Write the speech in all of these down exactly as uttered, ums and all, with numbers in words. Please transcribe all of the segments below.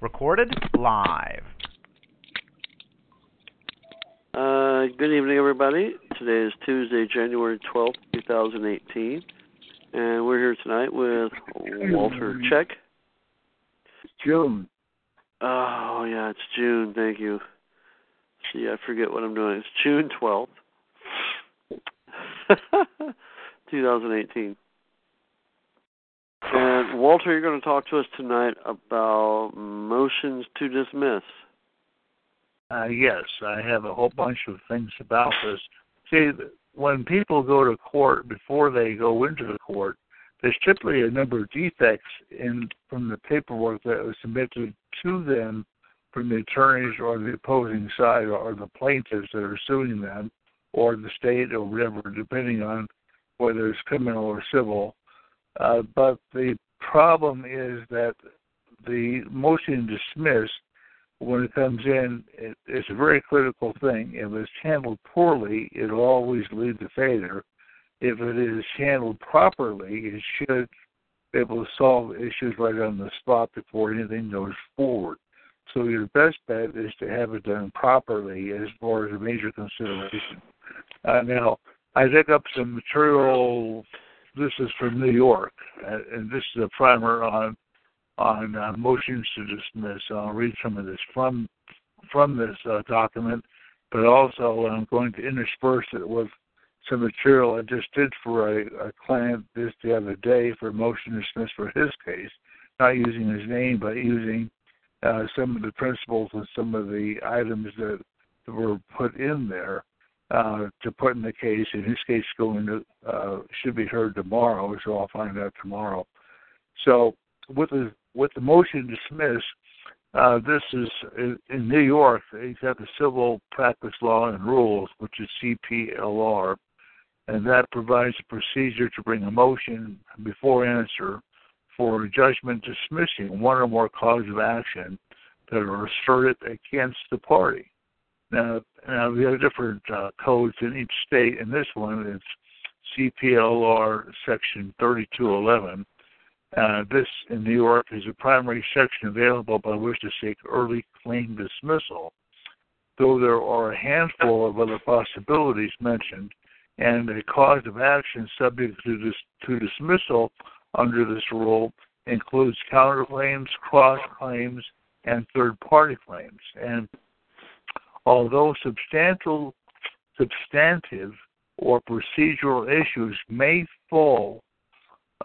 Recorded live. Uh, good evening, everybody. Today is Tuesday, January twelfth, twenty eighteen. And we're here tonight with Walter Chek. It's June. Oh, yeah, it's June. Thank you. See, I forget what I'm doing. It's June twelfth, twenty eighteen. And, Walter, you're going to talk to us tonight about motions to dismiss. Uh, yes, I have a whole bunch of things about this. See, when people go to court, before they go into the court, there's typically a number of defects in from the paperwork that was submitted to them from the attorneys or the opposing side or the plaintiffs that are suing them or the state or whatever, depending on whether it's criminal or civil. Uh, but the problem is that the motion to dismiss, when it comes in, it, it's a very critical thing. If it's handled poorly, it'll always lead to failure. If it is handled properly, it should be able to solve issues right on the spot before anything goes forward. So your best bet is to have it done properly as far as a major consideration. Uh, now, I pick up some material. This is from New York, and this is a primer on on uh, motions to dismiss. I'll read some of this from from this uh, document, but also I'm going to intersperse it with some material I just did for a, a client this the other day for motion to dismiss for his case, not using his name, but using uh, some of the principles and some of the items that were put in there. Uh, to put in the case, and his case going to, uh, should be heard tomorrow, so I'll find out tomorrow. So with the with the motion dismissed, uh, this is in, in New York. You've got the Civil Practice Law and Rules, which is C P L R, and that provides a procedure to bring a motion before answer for a judgment dismissing one or more causes of action that are asserted against the party. Now, now, we have different uh, codes in each state, and this one is C P L R Section thirty-two eleven. Uh, this, in New York, is a primary section available by which to seek early claim dismissal, though there are a handful of other possibilities mentioned, and a cause of action subject to, dis- to dismissal under this rule includes counterclaims, cross-claims, and third-party claims. And although substantial, substantive or procedural issues may fall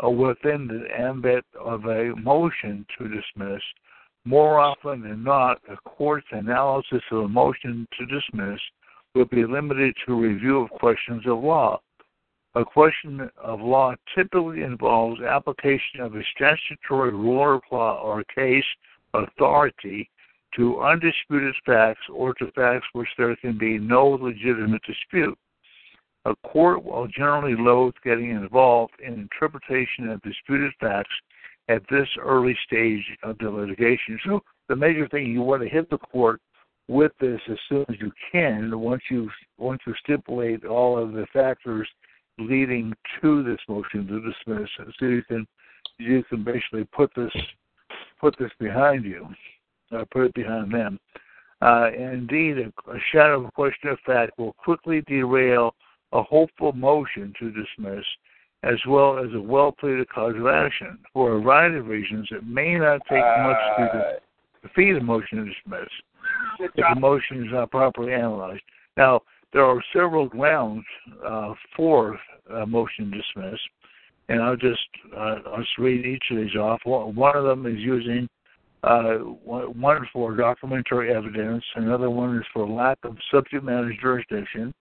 uh, within the ambit of a motion to dismiss, more often than not, a court's analysis of a motion to dismiss will be limited to review of questions of law. A question of law typically involves application of a statutory rule or case authority to undisputed facts or to facts which there can be no legitimate dispute. A court will generally loathe getting involved in interpretation of disputed facts at this early stage of the litigation. So the major thing, you want to hit the court with this as soon as you can once you once you stipulate all of the factors leading to this motion to dismiss. So you can you can basically put this put this behind you. Uh, put it behind them. Uh, indeed, a, a shadow of a question of fact will quickly derail a hopeful motion to dismiss, as well as a well-pleaded cause of action. For a variety of reasons, it may not take uh, much to defeat a motion to dismiss if the motion is not properly analyzed. Now, there are several grounds uh, for a motion to dismiss, and I'll just, uh, I'll just read each of these off. One of them is using Uh, one for documentary evidence, another one is for lack of subject matter jurisdiction,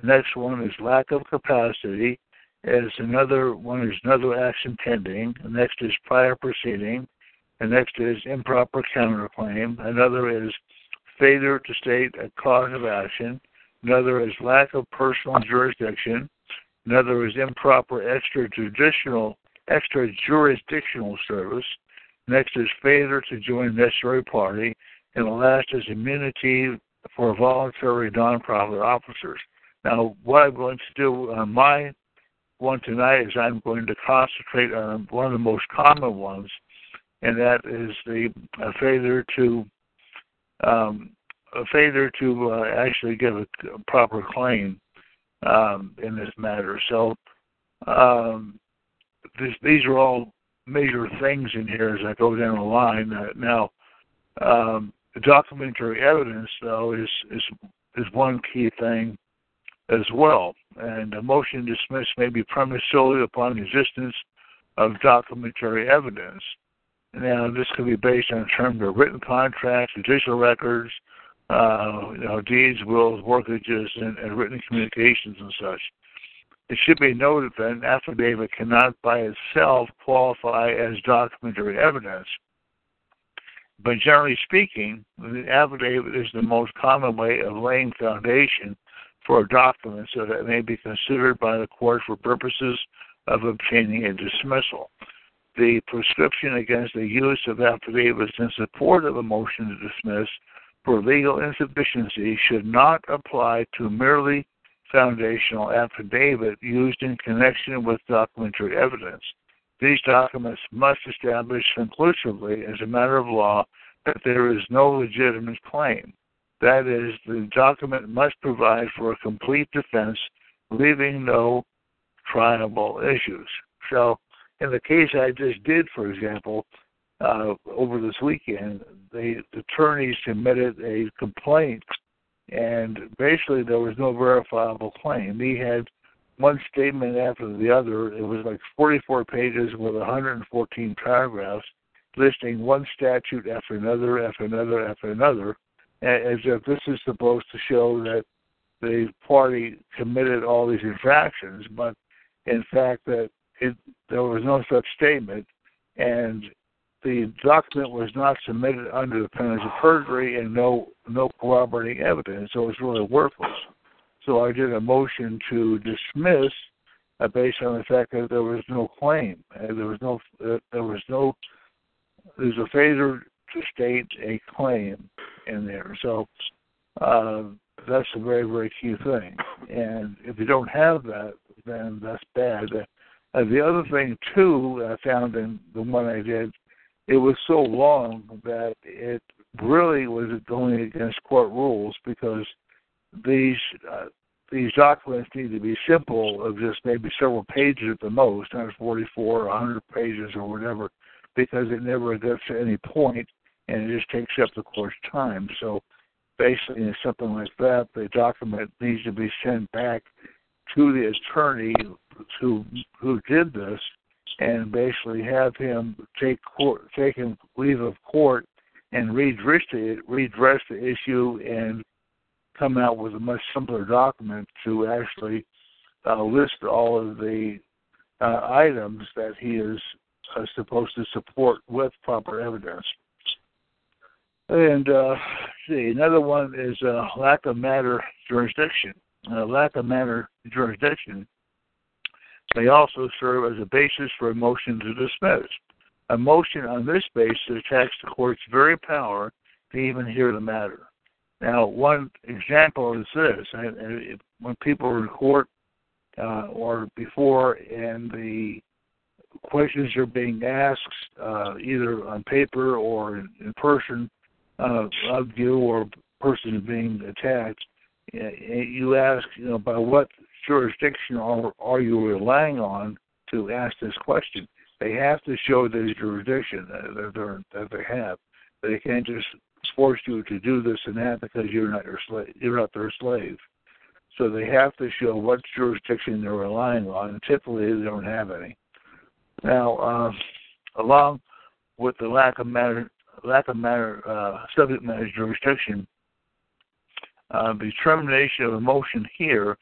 the next one is lack of capacity, is another one is another action pending. The next is prior proceeding. The next is improper counterclaim. Another is failure to state a cause of action. Another is lack of personal jurisdiction. Another is improper extrajudicial, extra-jurisdictional service. Next is failure to join necessary party. And the last is immunity for voluntary nonprofit officers. Now, what I'm going to do on my one tonight is I'm going to concentrate on one of the most common ones, and that is the uh, failure to um, a failure to uh, actually give a proper claim um, in this matter. So um, this, these are all major things in here as I go down the line. Uh, now, um, documentary evidence, though, is, is is one key thing as well. And a motion to dismiss may be premised solely upon the existence of documentary evidence. Now, this could be based on terms of written contracts, judicial records, uh, you know, deeds, wills, mortgages, and, and written communications and such. It should be noted that an affidavit cannot by itself qualify as documentary evidence. But generally speaking, the affidavit is the most common way of laying foundation for a document so that it may be considered by the court for purposes of obtaining a dismissal. The prescription against the use of affidavits in support of a motion to dismiss for legal insufficiency should not apply to merely foundational affidavit used in connection with documentary evidence. These documents must establish conclusively as a matter of law that there is no legitimate claim. That is, the document must provide for a complete defense, leaving no triable issues. So, in the case I just did, for example, uh, over this weekend, the, the attorney submitted a complaint, and basically there was no verifiable claim. He had one statement after the other. It was like forty-four pages with one hundred fourteen paragraphs, listing one statute after another, after another, after another, as if this is supposed to show that the party committed all these infractions, but in fact that It, there was no such statement, and the document was not submitted under the penalty of perjury and no no corroborating evidence, so it was really worthless. So I did a motion to dismiss uh, based on the fact that there was no claim, and there was no uh, there was no there's a failure to state a claim in there. So uh, that's a very very key thing, and if you don't have that, then that's bad. That, Uh, the other thing, too, I found in the one I did, it was so long that it really was going against court rules because these uh, these documents need to be simple, of just maybe several pages at the most, not forty-four or one hundred pages or whatever, because it never gets to any point, and it just takes up the court's time. So basically, in something like that, the document needs to be sent back to the attorney who who did this, and basically have him take court, take him leave of court, and redress the redress the issue, and come out with a much simpler document to actually uh, list all of the uh, items that he is uh, supposed to support with proper evidence. And uh, see, another one is uh, lack of matter jurisdiction. Uh, lack of matter jurisdiction may also serve as a basis for a motion to dismiss. A motion on this basis attacks the court's very power to even hear the matter. Now, one example is this. I, I, when people are in court uh, or before and the questions are being asked uh, either on paper or in, in person uh, of you or person being attacked, you ask, you know, by what jurisdiction are, are you relying on to ask this question? They have to show the jurisdiction that, they're, that they have. They can't just force you to do this and that because you're not your slave. You're not their slave. So they have to show what jurisdiction they're relying on, and typically they don't have any. Now, um, along with the lack of matter, lack of matter, uh, subject matter jurisdiction. Uh, the termination of a motion here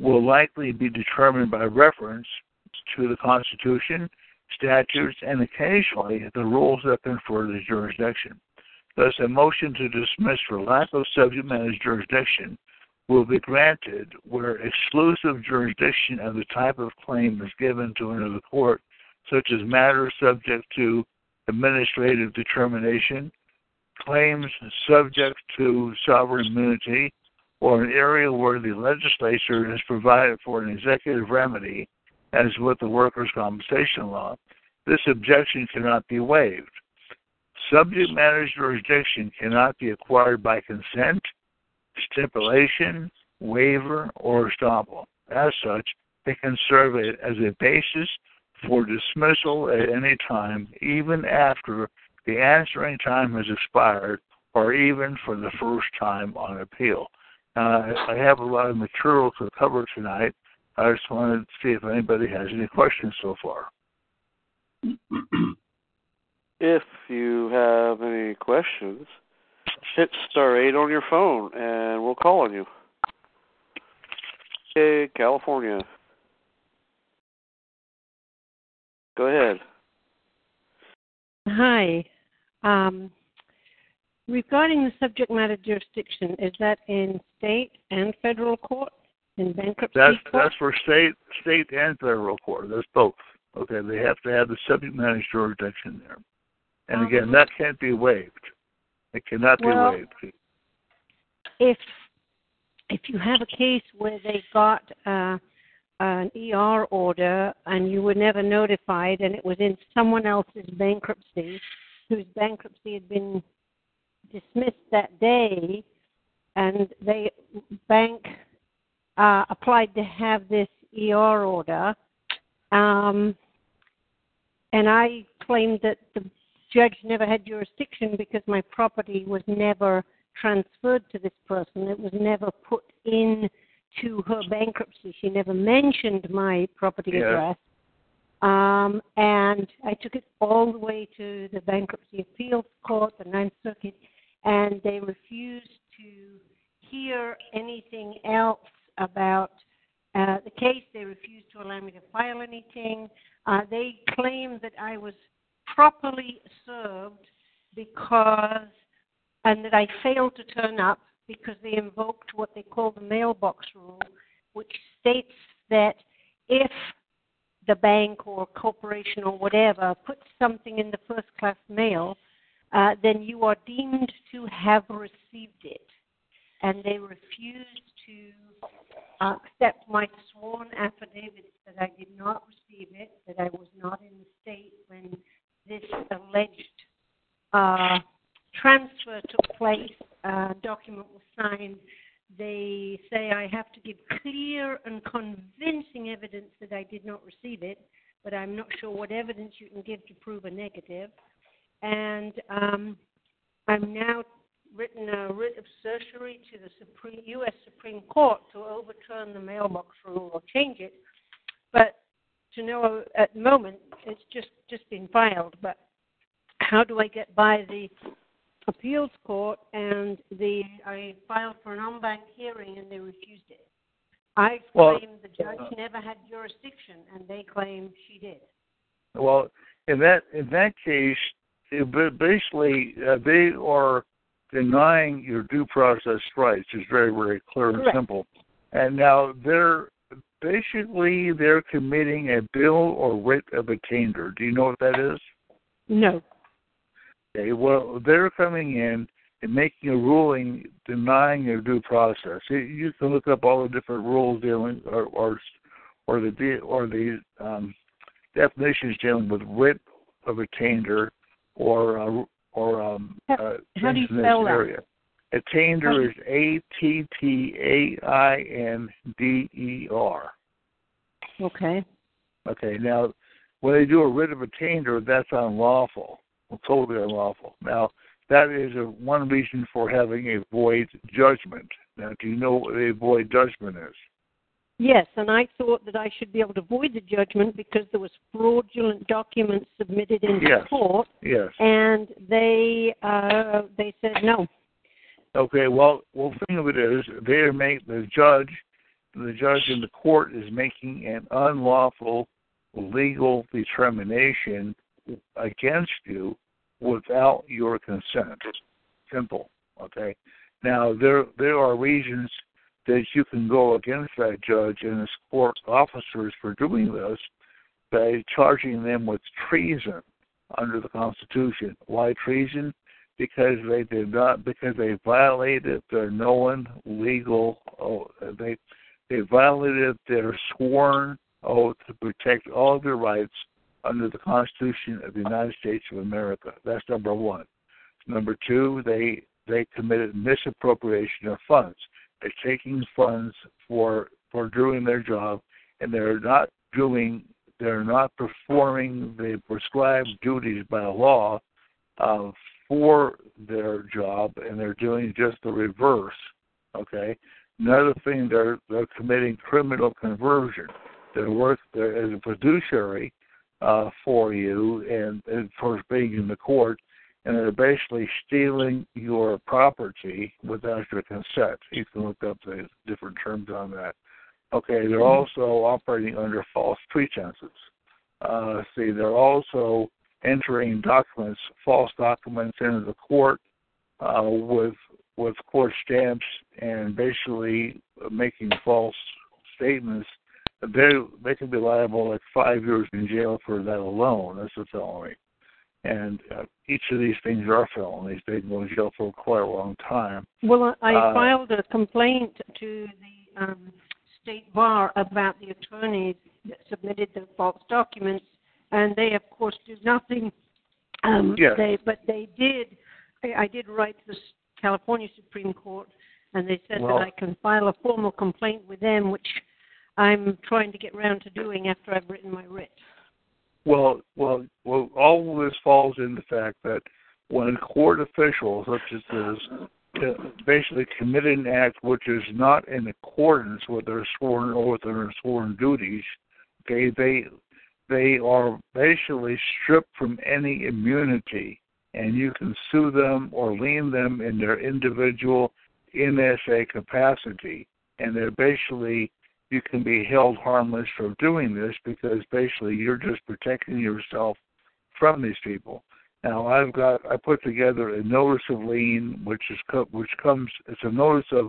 will likely be determined by reference to the Constitution, statutes, and occasionally the rules that confer the jurisdiction. Thus, a motion to dismiss for lack of subject matter jurisdiction will be granted where exclusive jurisdiction of the type of claim is given to another court, such as matters subject to administrative determination, claims subject to sovereign immunity, or an area where the legislature has provided for an executive remedy, as with the workers' compensation law. This objection cannot be waived. Subject matter jurisdiction cannot be acquired by consent, stipulation, waiver, or estoppel. As such, they can serve it as a basis for dismissal at any time, even after the answering time has expired, or even for the first time on appeal. Uh, I have a lot of material to cover tonight. I just wanted to see if anybody has any questions so far. If you have any questions, hit star eight on your phone, and we'll call on you. Hey, California. Go ahead. Hi. Um, regarding the subject matter jurisdiction, is that in state and federal court? In bankruptcy that's, court? That's for state state and federal court. That's both. Okay, they have to have the subject matter jurisdiction there. And again, um, that can't be waived. It cannot be well, waived. If, if you have a case where they got uh, an E R order and you were never notified and it was in someone else's bankruptcy, whose bankruptcy had been dismissed that day, and the bank uh, applied to have this E R order, um, and I claimed that the judge never had jurisdiction because my property was never transferred to this person. It was never put in to her bankruptcy. She never mentioned my property yeah. address. Um, and I took it all the way to the Bankruptcy Appeals Court, the Ninth Circuit, and they refused to hear anything else about uh, the case. They refused to allow me to file anything. Uh, they claimed that I was properly served because, and that I failed to turn up because they invoked what they call the mailbox rule, which states that if the bank or corporation or whatever puts something in the first-class mail, uh, then you are deemed to have received it. And they refused to accept my sworn affidavits that I did not receive it, that I was not in the state when this alleged uh, transfer took place, uh, document was signed. They say I have to give clear and convincing evidence that I did not receive it, but I'm not sure what evidence you can give to prove a negative. And um, I'm now written a writ of certiorari to the Supreme, U S Supreme Court to overturn the mailbox rule or change it, but to know at the moment it's just, just been filed. But how do I get by the appeals court? And the I filed for an en banc hearing and they refused it. I claimed well, the judge uh, never had jurisdiction, and they claimed she did. Well, in that in that case, it basically uh, they are denying your due process rights. It's very very clear and Correct. simple. And now they're basically they're committing a bill or writ of attainder. Do you know what that is? No. Okay, well, they're coming in and making a ruling denying your due process. You can look up all the different rules dealing, or or, or the or the um, definitions dealing with writ of attainder, or uh, or um. How, uh, how do you spell that? Attainder is A T T A I N D E R. Okay. Okay. Now, when they do a writ of attainder, that's unlawful. Totally unlawful. Now, that is a, one reason for having a void judgment. Now, do you know what a void judgment is? Yes, and I thought that I should be able to void the judgment because there was fraudulent documents submitted in yes. court. Yes. And they uh, they said no. Okay. Well, well, the thing of it is, they make the judge the judge in the court is making an unlawful legal determination against you without your consent. Simple, okay? Now, there there are reasons that you can go against that judge and his court officers for doing this by charging them with treason under the Constitution. Why treason? Because they did not, because they violated their known legal, oh, they they violated their sworn oath to protect all their rights under the Constitution of the United States of America. That's number one. Number two, they they committed misappropriation of funds. They're taking funds for for doing their job, and they're not doing, they're not performing the prescribed duties by law uh, for their job, and they're doing just the reverse. Okay. Another thing, they're they're committing criminal conversion. They work there as a fiduciary uh, for you, and, and for being in the court. And they're basically stealing your property without your consent. You can look up the different terms on that. Okay, they're also operating under false pretenses. Uh, see, they're also entering documents, false documents, into the court uh, with with court stamps, and basically making false statements. They they can be liable like five years in jail for that alone. That's a felony. And uh, each of these things are felonies. They can go to jail for quite a long time. Well, I uh, filed a complaint to the um, state bar about the attorneys that submitted the false documents, and they, of course, do nothing. Um, yes. They, but they did. I did write to the California Supreme Court, and they said well, that I can file a formal complaint with them, which I'm trying to get around to doing after I've written my writ. Well, well, well. All of this falls in the fact that when court officials, such as this, basically commit an act which is not in accordance with their sworn oath and their sworn duties, okay, they they are basically stripped from any immunity, and you can sue them or lien them in their individual N S A capacity, and they're basically. You can be held harmless for doing this because basically you're just protecting yourself from these people. Now I've got I put together a notice of lien, which is which comes it's a notice of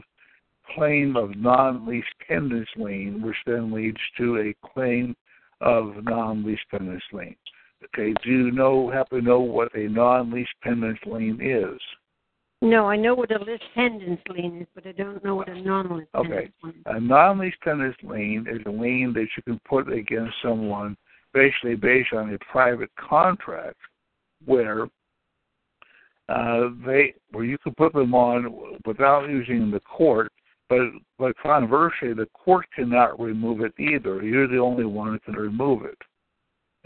claim of non-lease pendants lien, which then leads to a claim of non-lease pendants lien. Okay, do you know happen to know what a non-lease pendants lien is? No, I know what a lease pendants lien is, but I don't know what a non-lease pendants lien is. Okay. A non-lease pendants lien is a lien that you can put against someone basically based on a private contract where uh, they where you can put them on without using the court, but, but conversely, the court cannot remove it either. You're the only one that can remove it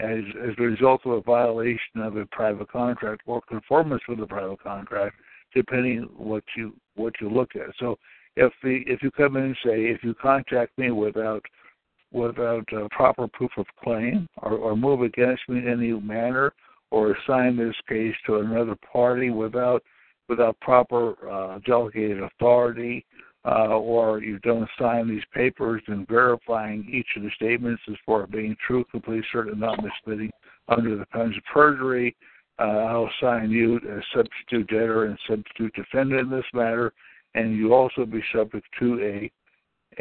as, as a result of a violation of a private contract or conformance with a private contract, depending what you what you look at. So if the if you come in and say if you contact me without without uh, proper proof of claim or, or move against me in any manner or assign this case to another party without without proper uh, delegated authority uh, or you don't sign these papers and verifying each of the statements as far as being true, complete, certain, and not misleading under the penalty of perjury. Uh, I'll sign you as substitute debtor and substitute defendant in this matter, and you'll also be subject to a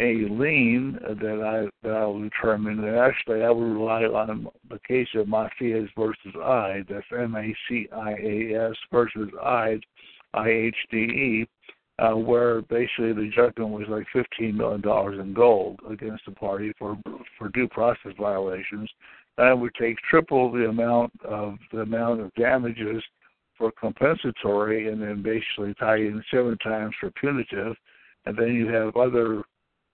a lien that I that I will determine. And actually, I will rely on the case of Macias versus I H D E. That's M A C I A S versus I H D E, uh, where basically the judgment was like fifteen million dollars in gold against the party for for due process violations. I would take triple the amount of the amount of damages for compensatory, and then basically tie in seven times for punitive, and then you have other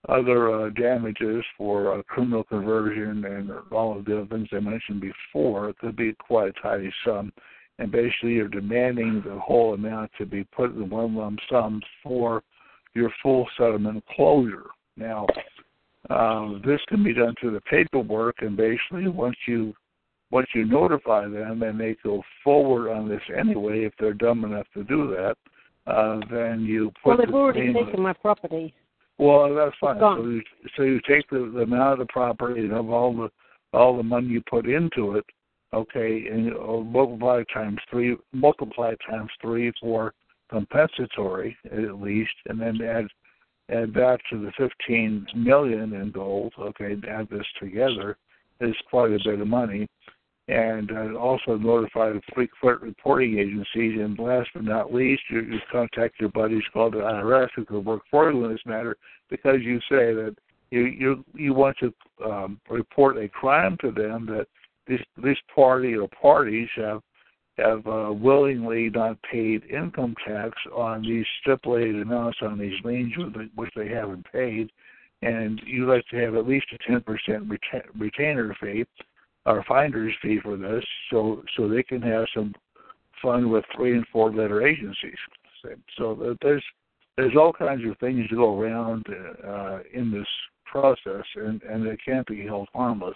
other uh, damages for uh, criminal conversion and all of the other things I mentioned before. It could be quite a tidy sum, and basically you're demanding the whole amount to be put in one lump sum for your full settlement closure. Now. Uh, this can be done through the paperwork, and basically once you once you notify them and they go forward on this anyway, if they're dumb enough to do that, uh, then you put. Well, they've already taken my property. Well, that's fine. So you, so you take the, the amount of the property and of all the all the money you put into it, okay, and multiply times three, multiply times three for compensatory at least, and then add add that to the fifteen million in gold. Okay, add this together. It's quite a bit of money, and uh, also notify the frequent reporting agencies. And last but not least, you, you contact your buddies called the I R S who could work for you in this matter, because you say that you you you want to um, report a crime to them that this this party or parties have have uh, willingly not paid income tax on these stipulated amounts on these liens which they haven't paid, and you like to have at least a ten percent retainer fee. Our finder's fee for this, so so they can have some fun with three and four letter agencies. So there's there's all kinds of things to go around uh, in this process, and and it can't be held harmless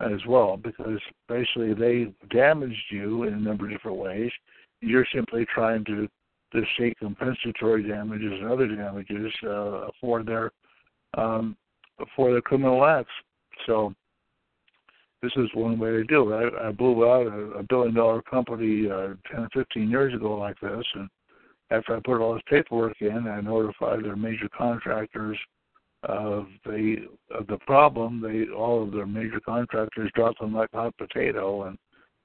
as well, because basically they damaged you in a number of different ways. You're simply trying to to seek compensatory damages and other damages uh, for their um, for their criminal acts. So. This is one way to do it. I, I blew out a, a billion-dollar company uh, ten or fifteen years ago like this, and after I put all this paperwork in, I notified their major contractors of the of the problem. They all of their major contractors dropped them like hot potato, and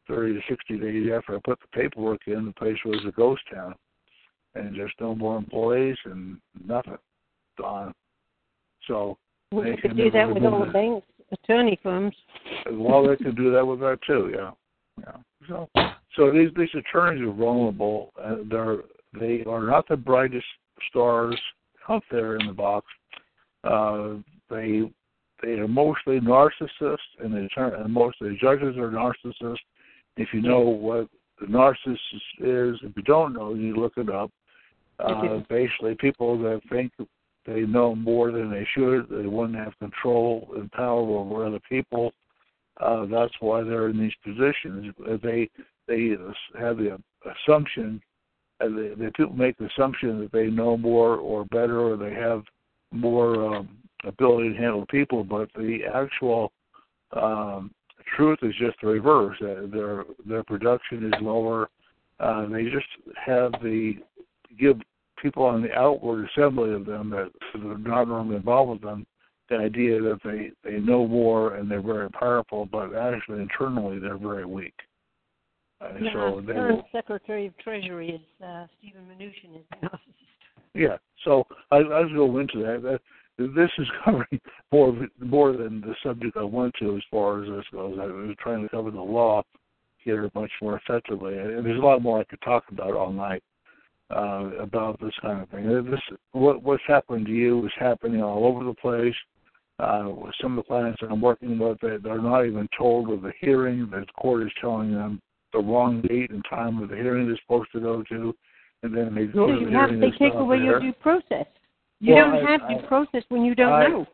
thirty to sixty days after I put the paperwork in, the place was a ghost town, and just no more employees and nothing gone. So we they can do that with all the banks. Attorney firms. Well, they can do that with that too, yeah. Yeah. So, so these these attorneys are vulnerable. Uh, they're they are not the brightest stars out there in the box. Uh, they they are mostly narcissists, and, the attorney, and most of the judges are narcissists. If you know what the narcissist is, if you don't know, you look it up. Uh, basically, people that think. They know more than they should. They wouldn't have control and power over other people. Uh, that's why they're in these positions. They they have the assumption, uh, the, the people make the assumption that they know more or better, or they have more um, ability to handle people. But the actual um, truth is just the reverse. Uh, their their production is lower. Uh, they just have the give. People on the outward assembly of them that are not normally involved with them, the idea that they, they know more and they're very powerful, but actually internally they're very weak. Uh, yeah, so the current Secretary of Treasury is uh, Stephen Mnuchin is the narcissist. Yeah, so I, I'll go into that. that. This is covering more more than the subject I want to as far as this goes. I was trying to cover the law here much more effectively, and there's a lot more I could talk about all night. Uh, about this kind of thing. This, what, what's happened to you is happening all over the place. Uh, with some of the clients that I'm working with, they, they're not even told of the hearing. The court is telling them the wrong date and time of the hearing they're supposed to go to, and then they go so to the hearing. They take away your due process. You well, don't I, have due I, process when you don't I, know.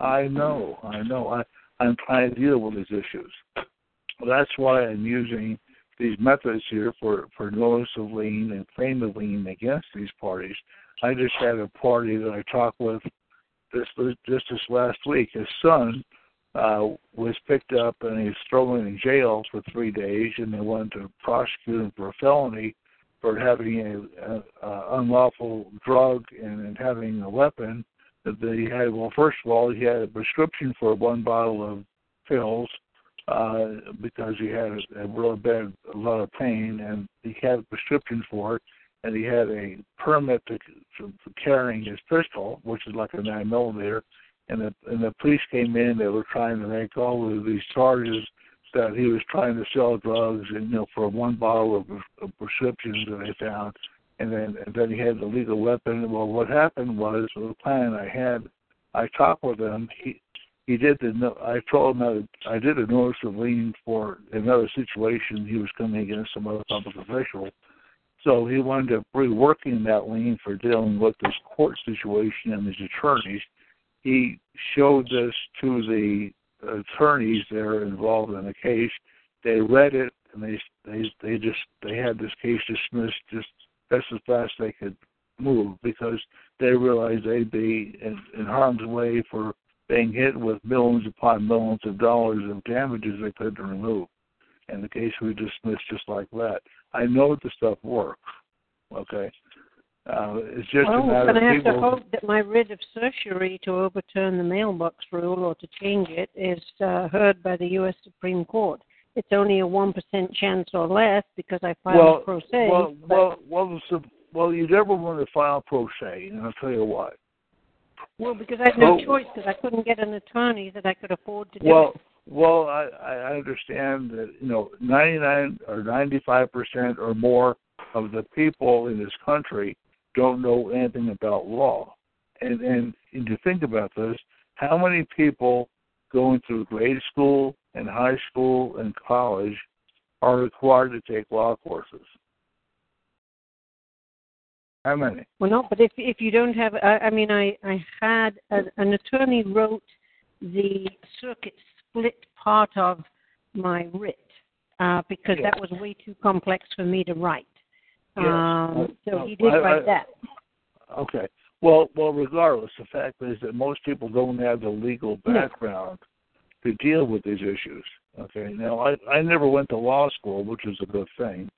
I know. I know. I, I'm trying to deal with these issues. That's why I'm using these methods here for, for notice of lien and claim of lien against these parties. I just had a party that I talked with this just this last week. His son uh, was picked up and he's thrown in jail for three days, and they wanted to prosecute him for a felony for having an unlawful drug and, and having a weapon that he had. Well, first of all, he had a prescription for one bottle of pills, Uh, because he had a, a real bad, a lot of pain, and he had a prescription for it, and he had a permit to, to, for carrying his pistol, which is like a nine millimeter. And the and the police came in. They were trying to make all of these charges that he was trying to sell drugs, and you know, for one bottle of, of prescriptions that they found, and then and then he had the legal weapon. Well, what happened was the client I had, I talked with him. He. He did the. I told him I did a notice of lien for another situation. He was coming against some other public official, so he wound up reworking that lien for dealing with this court situation and his attorneys. He showed this to the attorneys that are involved in the case. They read it and they they they just they had this case dismissed just as fast as they could move because they realize they'd be in, in harm's way for being hit with billions upon billions of dollars of damages they couldn't remove. And the case we dismissed just like that. I know the stuff works, okay? Uh, it's just well, a matter but of I people... have to hope that my writ of certiorari to overturn the mailbox rule or to change it is uh, heard by the U S Supreme Court. It's only a one percent chance or less because I filed well, pro se. Well, but... well, well, so, well, you never want to file pro se, and I'll tell you why. Well, because I had no oh. choice because I couldn't get an attorney that I could afford to do well, it. Well, I, I understand that, you know, ninety-nine or ninety-five percent or more of the people in this country don't know anything about law. And, and, and to think about this, how many people going through grade school and high school and college are required to take law courses? How many? Well, no, but if if you don't have, I, I mean, I, I had a, an attorney wrote the circuit split part of my writ uh, because yes. that was way too complex for me to write. Yes. Um, so no, he did I, write I, that. Okay. Well, well, regardless, the fact is that most people don't have the legal background no. to deal with these issues. Okay. Now, I, I never went to law school, which is a good thing.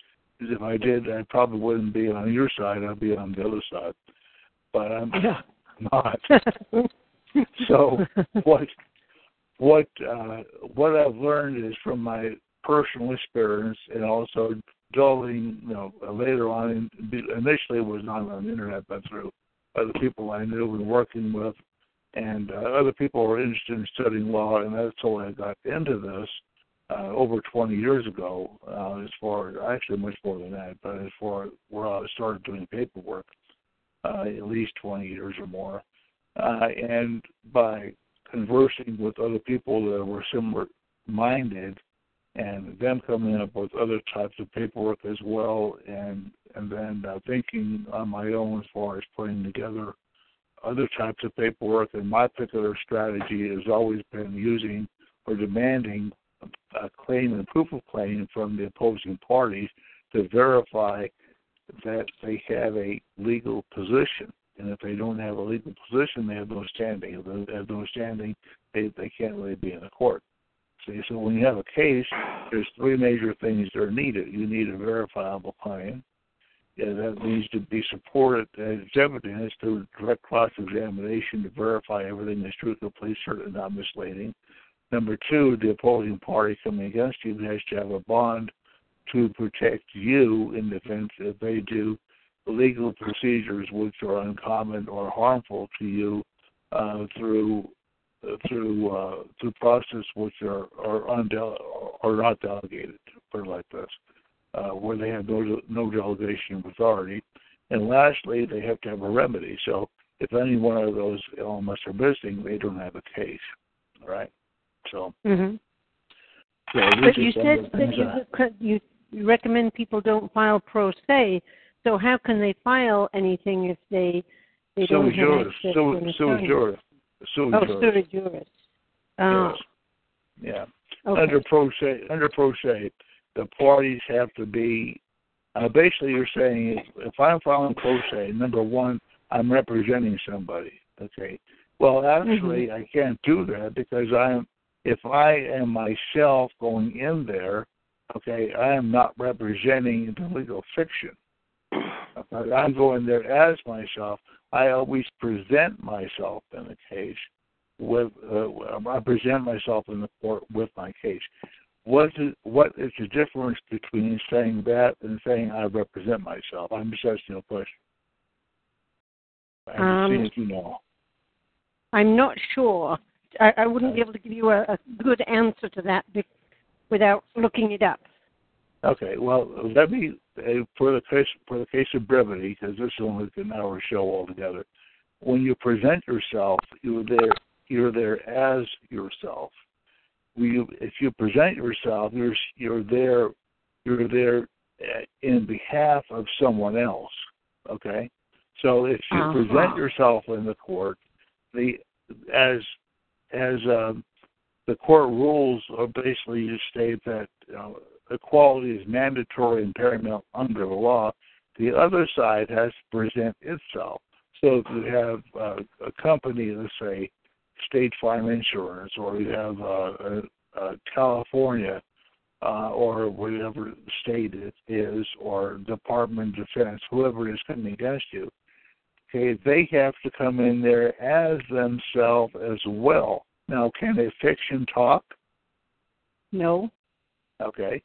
If I did, I probably wouldn't be on your side. I'd be on the other side. But I'm not. So what what uh, what I've learned is from my personal experience and also delving, you know, later on, initially was not on the Internet, but through other people I knew and working with, and uh, other people were interested in studying law, and that's how I got into this. Uh, over twenty years ago, uh, as far as, actually much more than that, but as far as where I started doing paperwork, uh, at least twenty years or more, uh, and by conversing with other people that were similar-minded and them coming up with other types of paperwork as well, and, and then uh, thinking on my own as far as putting together other types of paperwork, and my particular strategy has always been using or demanding a claim and proof of claim from the opposing parties to verify that they have a legal position. And if they don't have a legal position, they have no standing. If they have no standing, they, they can't really be in the court. See, so when you have a case, there's three major things that are needed. You need a verifiable claim. Yeah, that needs to be supported as evidence through direct cross-examination to verify everything is true, complete, certain, and not misleading. Number two, the opposing party coming against you has to have a bond to protect you in the event that they do legal procedures which are uncommon or harmful to you uh, through uh, through uh, through process which are are, undele- are not delegated, put it like this, uh, where they have no no delegation of authority. And lastly, they have to have a remedy. So if any one of those elements are missing, they don't have a case, right? So, mm-hmm. so but you said that you, you recommend people don't file pro se. So how can they file anything if they they so don't have access so, to an so attorney? So oh, sui juris. Uh, yeah. Okay. Under pro se, under pro se, the parties have to be. Uh, basically, you're saying if, if I'm filing pro se, number one, I'm representing somebody. Okay. Well, actually, mm-hmm. I can't do that because I'm. If I am myself going in there, okay, I am not representing the legal fiction. Okay, I'm going there as myself. I always present myself in the case. With uh, I present myself in the court with my case. What is, what is the difference between saying that and saying I represent myself? I'm just asking a question. I'm um, seeing if you know. I'm not sure. I, I wouldn't be able to give you a, a good answer to that be, without looking it up. Okay, well, let me, uh, for the case, for the case of brevity, because this is only an hour show altogether, when you present yourself, you're there, you're there as yourself. When you, if you present yourself, you're, you're there, you're there in behalf of someone else, okay? So if you uh-huh. present yourself in the court, the as... As um, the court rules are basically, you state that you know, equality is mandatory and paramount under the law, The other side has to present itself. So if you have uh, a company, let's say State Farm Insurance, or you have uh, uh, California uh, or whatever state it is, or Department of Defense, whoever is coming against you, okay, they have to come in there as themselves as well. Now, can a fiction talk? No. Okay.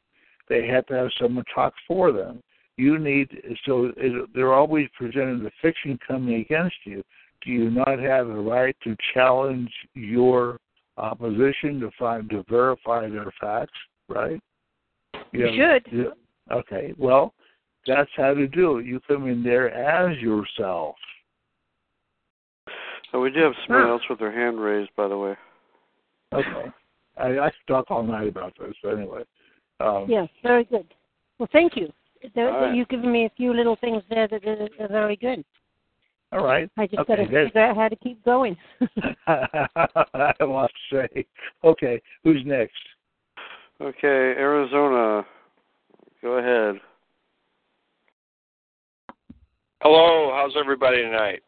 They have to have someone talk for them. You need, so they're always presenting the fiction coming against you. Do you not have the right to challenge your opposition to find to verify their facts, right? You, you have, should. You, okay, well, that's how to do it. You come in there as yourself. So we do have someone else with their hand raised, by the way. Okay. I, I could talk all night about this, but anyway. Um, yes, yeah, very good. Well, thank you. There, right. You've given me a few little things there that are, are very good. All right. I just okay, got to figure out how to keep going. I want to say. Okay, who's next? Okay, Arizona. Go ahead. Hello, how's everybody tonight?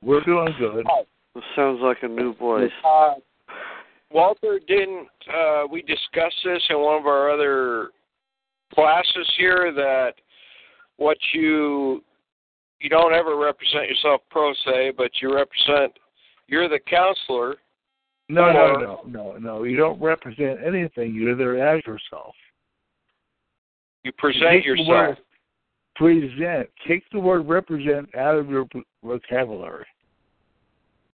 We're doing good. Oh. This sounds like a new voice. Uh, Walter, didn't uh, we discuss this in one of our other classes here, that what you you don't ever represent yourself pro se, but you represent, you're the counselor. No, no, no, no, no. You don't represent anything. You're there as yourself. You present yourself. Present. Take the word represent out of your vocabulary.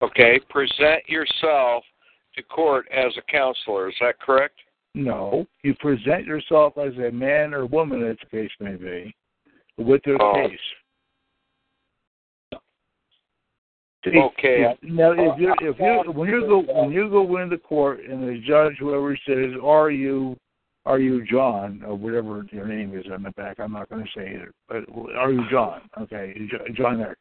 Okay. Present yourself to court as a counselor. Is that correct? No, you present yourself as a man or woman, as the case may be, with their oh. case. Okay. If, now, if you if you when you go when you go into court and the judge, whoever says, "Are you, are you John?" or whatever your name is on the back, I'm not going to say either. But are you John? Okay, John X.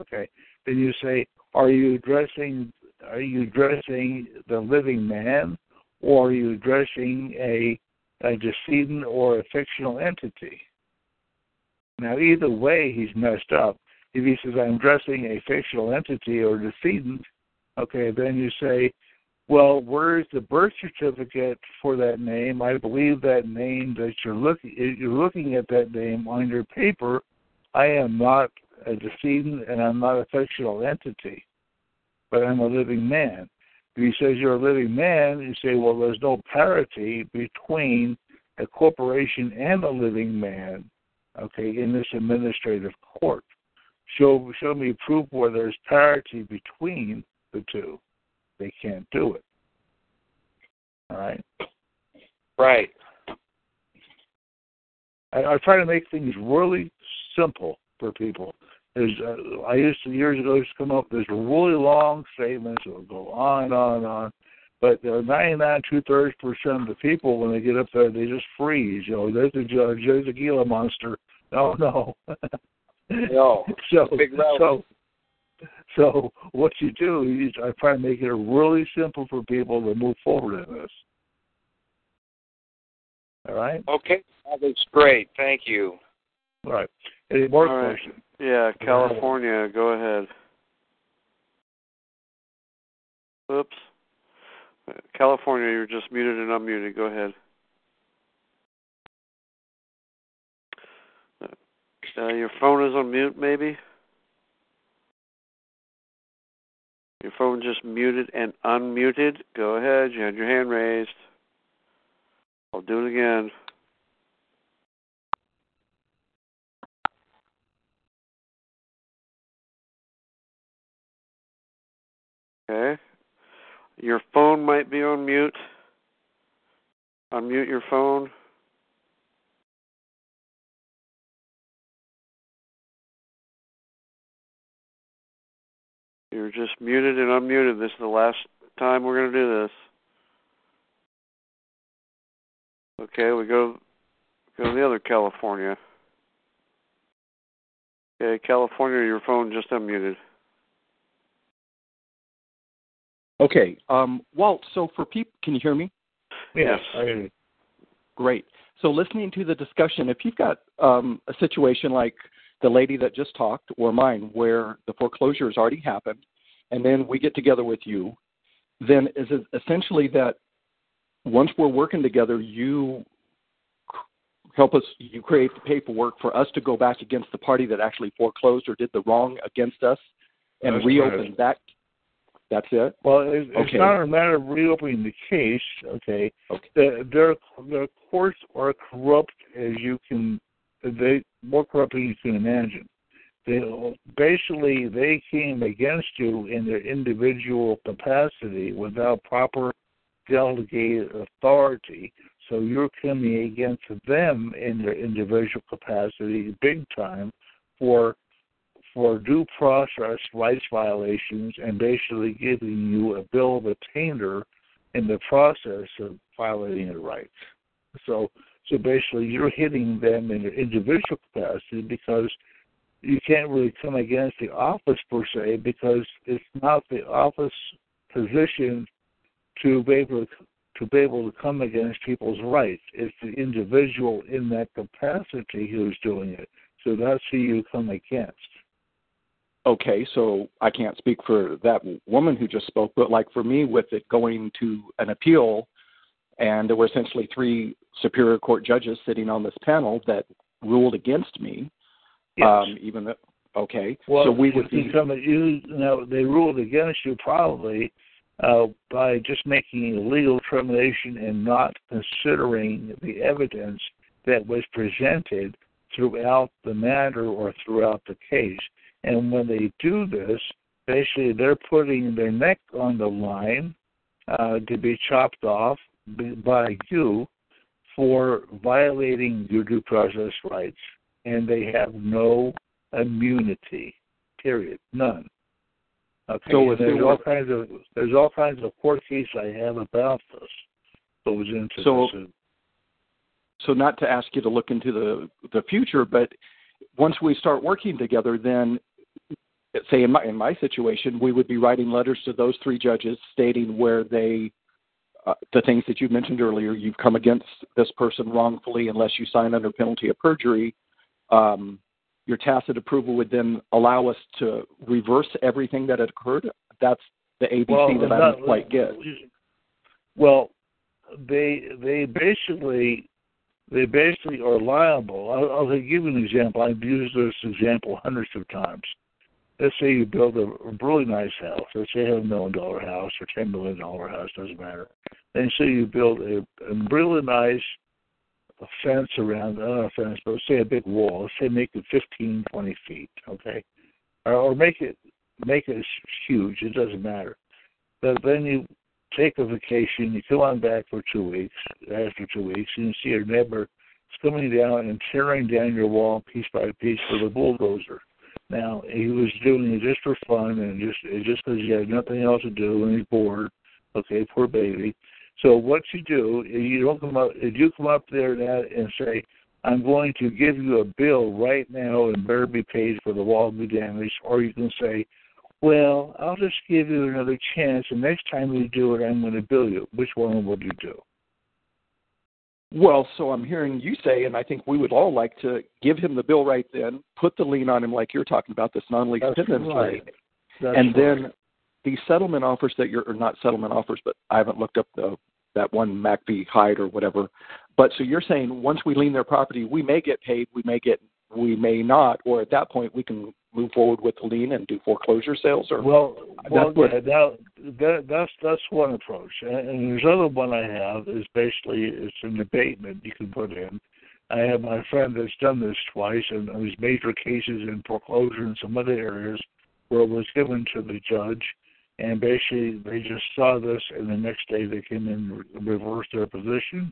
Okay, then you say, "Are you addressing? Are you addressing the living man?" Or are you addressing a, a decedent or a fictional entity? Now, either way, he's messed up. If he says, I'm addressing a fictional entity or decedent, okay, then you say, well, where's the birth certificate for that name? I believe that name that you're looking, you're looking at that name on your paper. I am not a decedent and I'm not a fictional entity, but I'm a living man. If he says you're a living man, you say, well, there's no parity between a corporation and a living man, okay, in this administrative court. Show, show me proof where there's parity between the two. They can't do it. All right? Right. I, I try to make things really simple for people. There's, uh, I used to, years ago, used to come up, there's really long statements that will go on and on and on, but uh, ninety-nine, two-thirds percent of the people, when they get up there, they just freeze. You know, there's a judge, there's a Gila monster. No, no. no. so, so, so what you do is I try to make it really simple for people to move forward in this. All right? Okay. That is great. Thank you. All right. Any more All questions? Right. Yeah, California, go ahead. Oops. California, you're just muted and unmuted. Go ahead. Uh, your phone is on mute, maybe? Your phone just muted and unmuted. Go ahead. You had your hand raised. I'll do it again. Okay. Your phone might be on mute. Unmute your phone. You're just muted and unmuted. This is the last time we're going to do this. Okay, we go, go to the other California. Okay, California, your phone just unmuted. Okay, um, Walt, so for people, can you hear me? Yes. yes. great. So listening to the discussion, if you've got um, a situation like the lady that just talked or mine where the foreclosure has already happened and then we get together with you, then is it essentially that once we're working together, you help us, you create the paperwork for us to go back against the party that actually foreclosed or did the wrong against us and that's reopen right. that. That's it? Well, it's, okay. it's not a matter of reopening the case, okay? okay. The, their, their courts are corrupt as you can, they more corrupt than you can imagine. They basically, they came against you in their individual capacity without proper delegated authority. So you're coming against them in their individual capacity big time for for due process rights violations and basically giving you a bill of attainder in the process of violating your rights. So so basically you're hitting them in their individual capacity because you can't really come against the office per se because it's not the office position to be able to, be able to come against people's rights. It's the individual in that capacity who's doing it. So that's who you come against. Okay, so I can't speak for that woman who just spoke, but like for me with it going to an appeal, and there were essentially three Superior Court judges sitting on this panel that ruled against me. Yes. Um, even though, okay, well, so we would be. You know, they ruled against you probably uh, by just making a legal determination and not considering the evidence that was presented throughout the matter or throughout the case. And when they do this, basically they're putting their neck on the line uh, to be chopped off by you for violating your due process rights. And they have no immunity, period, none. Okay, so there's all kinds of there's all kinds of court cases I have about this. Those so, so not to ask you to look into the the future, but once we start working together, then say in my in my situation, we would be writing letters to those three judges stating where they. Uh, the things that you mentioned earlier, you've come against this person wrongfully unless you sign under penalty of perjury. Um, your tacit approval would then allow us to reverse everything that had occurred. That's the A B C well, that not, I don't quite get. Well, they they basically they basically are liable. I'll, I'll give you an example. I've used this example hundreds of times. Let's say you build a really nice house. Let's say you have a million dollar house or ten million dollar house, doesn't matter. Then say you build a, a really nice fence around, not a fence, but say a big wall. Let's say make it fifteen, twenty feet, okay? Or, or make it make it huge. It doesn't matter. But then you take a vacation. You come on back for two weeks, after two weeks, and you see your neighbor coming down and tearing down your wall piece by piece with a bulldozer. Now, he was doing it just for fun and just just because he had nothing else to do and he's bored. Okay, poor baby. So what you do is you don't come up, if you come up there and say, I'm going to give you a bill right now and better be paid for the wall to be damaged, or you can say, well, I'll just give you another chance and next time you do it, I'm going to bill you. Which one would you do? Well, so I'm hearing you say, and I think we would all like to give him the bill right then, put the lien on him like you're talking about, this non-legal dependence right. right. And right. then the settlement offers that you're, or not settlement offers, but I haven't looked up the, that one McAfee Hyde or whatever. But so you're saying once we lien their property, we may get paid, we may get, we may not, or at that point we can move forward with the lien and do foreclosure sales? Or Well, well yeah, that, that, that's that's one approach. And, and there's another one I have is basically it's an abatement you can put in. I have my friend that's done this twice, and there's major cases in foreclosure in some other areas where it was given to the judge, and basically they just saw this, and the next day they came in and reversed their position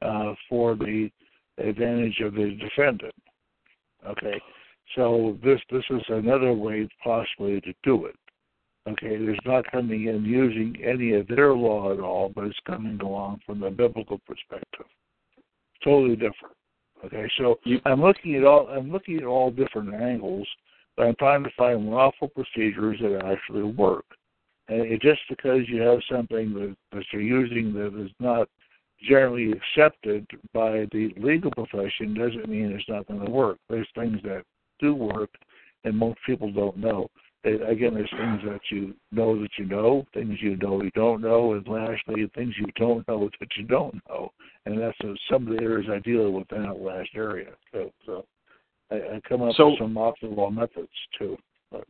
uh, for the advantage of the defendant. Okay. So this this is another way possibly to do it. Okay, there's not coming in using any of their law at all, but it's coming along from a biblical perspective. Totally different. Okay, so you, I'm looking at all I'm looking at all different angles, but I'm trying to find lawful procedures that actually work. And it, just because you have something that, that you're using that is not generally accepted by the legal profession doesn't mean it's not going to work. There's things that do work, and most people don't know. And again, there's things that you know that you know, things you know you don't know, and lastly, things you don't know that you don't know. And that's uh, some of the areas I deal with in that last area. So, so I, I come up so, with some optimal methods, too. But.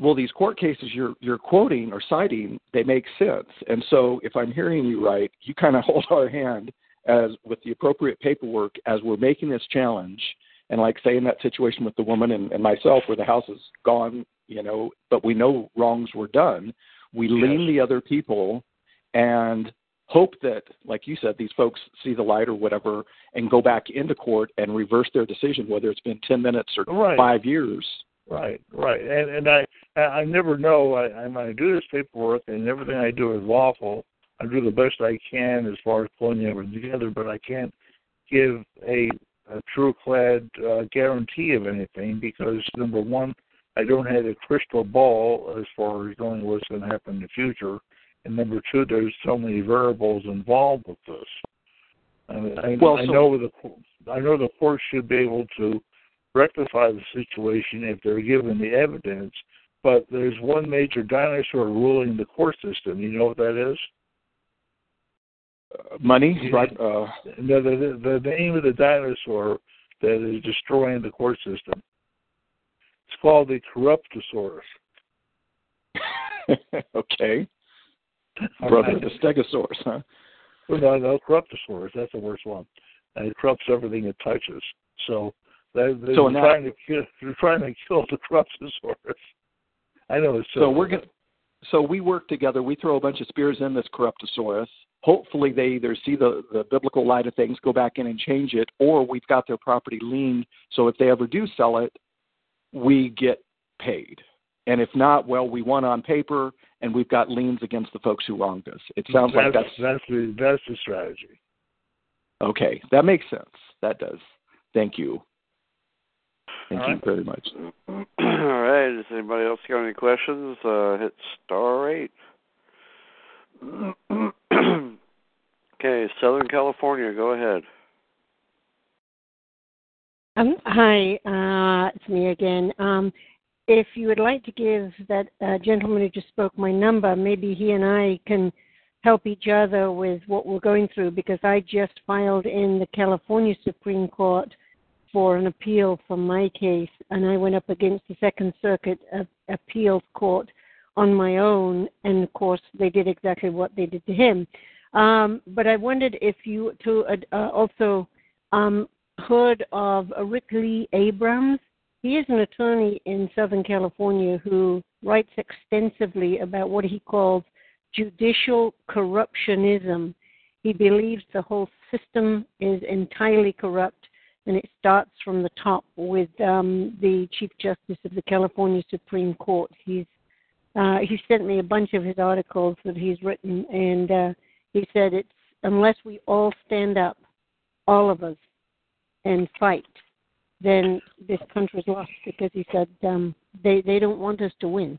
Well, these court cases you're you're quoting or citing, they make sense. And so if I'm hearing you right, you kind of hold our hand as with the appropriate paperwork as we're making this challenge. And like, say, in that situation with the woman and, and myself where the house is gone, you know, but we know wrongs were done, we yes. lean the other people and hope that, like you said, these folks see the light or whatever and go back into court and reverse their decision, whether it's been ten minutes or right. five years. Right, right. And, and I I never know. I, when I do this paperwork and everything I do is lawful, I do the best I can as far as pulling everything together, but I can't give a a true-clad uh, guarantee of anything because, number one, I don't have a crystal ball as far as knowing what's going to happen in the future, and number two, there's so many variables involved with this. I, mean, I, well, I, so, know the, I know the court should be able to rectify the situation if they're given the evidence, but there's one major dinosaur ruling the court system. You know what that is? Money, right? Uh, no, the, the, the name of the dinosaur that is destroying the court system. It's called the Corruptosaurus. Okay. Brother the Stegosaurus, huh? Well, no, no, Corruptosaurus. That's the worst one. And it corrupts everything it touches. So they're, they're, so they're trying, that... to kill, they're trying to kill the Corruptosaurus. I know it's so. So we're gonna, So we work together. We throw a bunch of spears in this Corruptosaurus. Hopefully they either see the, the biblical light of things, go back in and change it, or we've got their property liened, so if they ever do sell it, we get paid. And if not, well, we won on paper, and we've got liens against the folks who wronged us. It sounds that's, like that's... That's the, that's the strategy. Okay. That makes sense. That does. Thank you. Thank All you right. very much. All right. Does anybody else got any questions? Uh, hit star eight. Okay, Southern California, go ahead. Um, hi, uh, it's me again. Um, if you would like to give that uh, gentleman who just spoke my number, maybe he and I can help each other with what we're going through, because I just filed in the California Supreme Court for an appeal from my case, and I went up against the Second Circuit of Appeals Court on my own, and of course they did exactly what they did to him. Um, but I wondered if you to uh, also um, heard of Rick Lee Abrams. He is an attorney in Southern California who writes extensively about what he calls judicial corruptionism. He believes the whole system is entirely corrupt, and it starts from the top with um, the Chief Justice of the California Supreme Court. He's uh, he sent me a bunch of his articles that he's written, and uh, he said, it's unless we all stand up, all of us, and fight, then this country's lost, because he said um, they, they don't want us to win.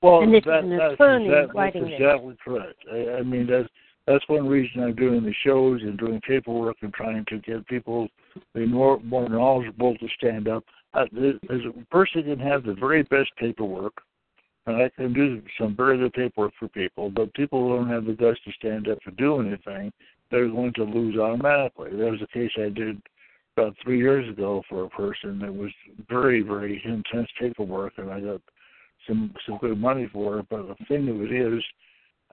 Well, and this that, is an attorney that's exactly, writing that's exactly it. correct. I, I mean, that's, that's one reason I'm doing the shows and doing paperwork and trying to get people to be more, more knowledgeable to stand up. Uh, there's a person can have the very best paperwork, and I can do some very good paperwork for people, but people don't have the guts to stand up to do anything. They're going to lose automatically. There was a case I did about three years ago for a person that was very, very intense paperwork, and I got some some good money for it. But the thing of it is,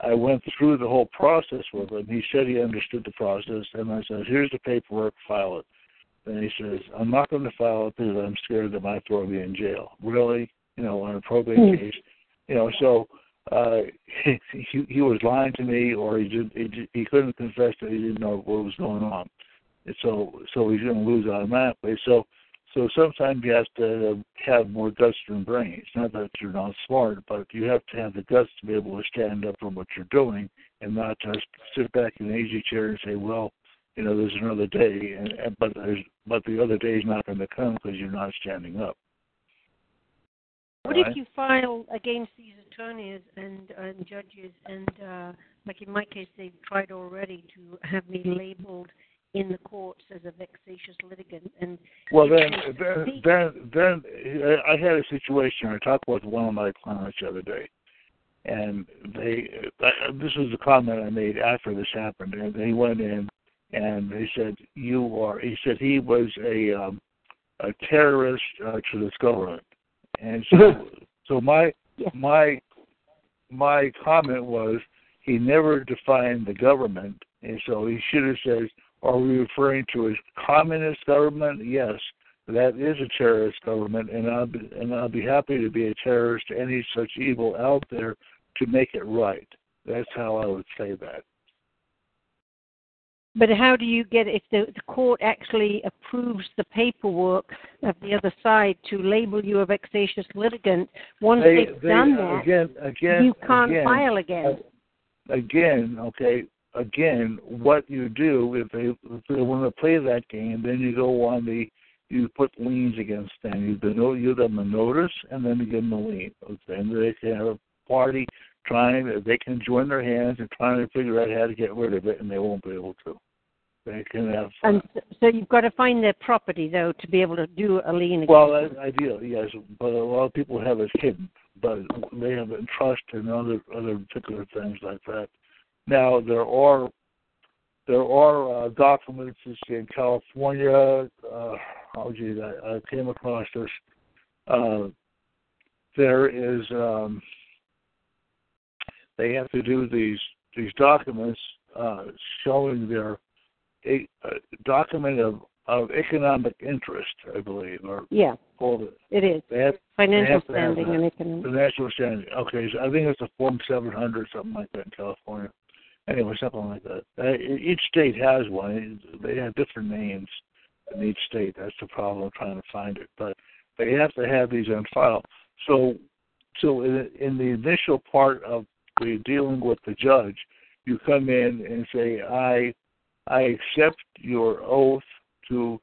I went through the whole process with him. He said he understood the process, and I said, here's the paperwork, file it. And he says, I'm not going to file it because I'm scared that might throw me in jail. Really? You know, on a probate mm. case. You know, so uh, he he was lying to me, or he did, he he couldn't confess that he didn't know what was going on, and so so he's going to lose automatically. So so sometimes you have to have more guts than brains. Not that you're not smart, but you have to have the guts to be able to stand up for what you're doing, and not just sit back in an easy chair and say, well, you know, there's another day, and, and but there's but the other day is not going to come because you're not standing up. What if you file against these attorneys and, and judges and uh, Like in my case, they've tried already to have me labeled in the courts as a vexatious litigant. And well, then, then, then, then I had a situation. I talked with one of my clients the other day, and they. I, this was the comment I made after this happened. And they went in, and they said, "You are." He said he was a um, a terrorist uh, to this government, and so so my yeah. my my comment was he never defined the government, and so he should have said. Are we referring to a communist government? Yes, that is a terrorist government, and I'll be, and I'll be happy to be a terrorist to any such evil out there to make it right. That's how I would say that. But how do you get, if the, the court actually approves the paperwork of the other side to label you a vexatious litigant, once they, they've they, done that, again, again, you can't again, file again. Again, okay. Again, what you do, if they, if they want to play that game, then you go on the, you put liens against them. You denote, you give them a notice, and then you give them a lien. Then they can have a party trying, they can join their hands and trying to figure out how to get rid of it, and they won't be able to. They can have fun. And so you've got to find their property, though, to be able to do a lien against well, them. Well, ideally, yes, but a lot of people have it hidden, but they have it in trust and other, other particular things like that. Now there are there are uh, documents in California. Uh, oh geez, I, I came across this. Uh, there is um, they have to do these these documents uh, showing their a, a document of, of economic interest, I believe, or yeah, it. it is they have, financial they have standing and economic financial standing. Okay, so I think it's a Form seven hundred, something like that in California. Anyway, something like that. Uh, each state has one. They have different names in each state. That's the problem trying to find it. But they have to have these on file. So so in, in the initial part of the dealing with the judge, you come in and say, I I accept your oath to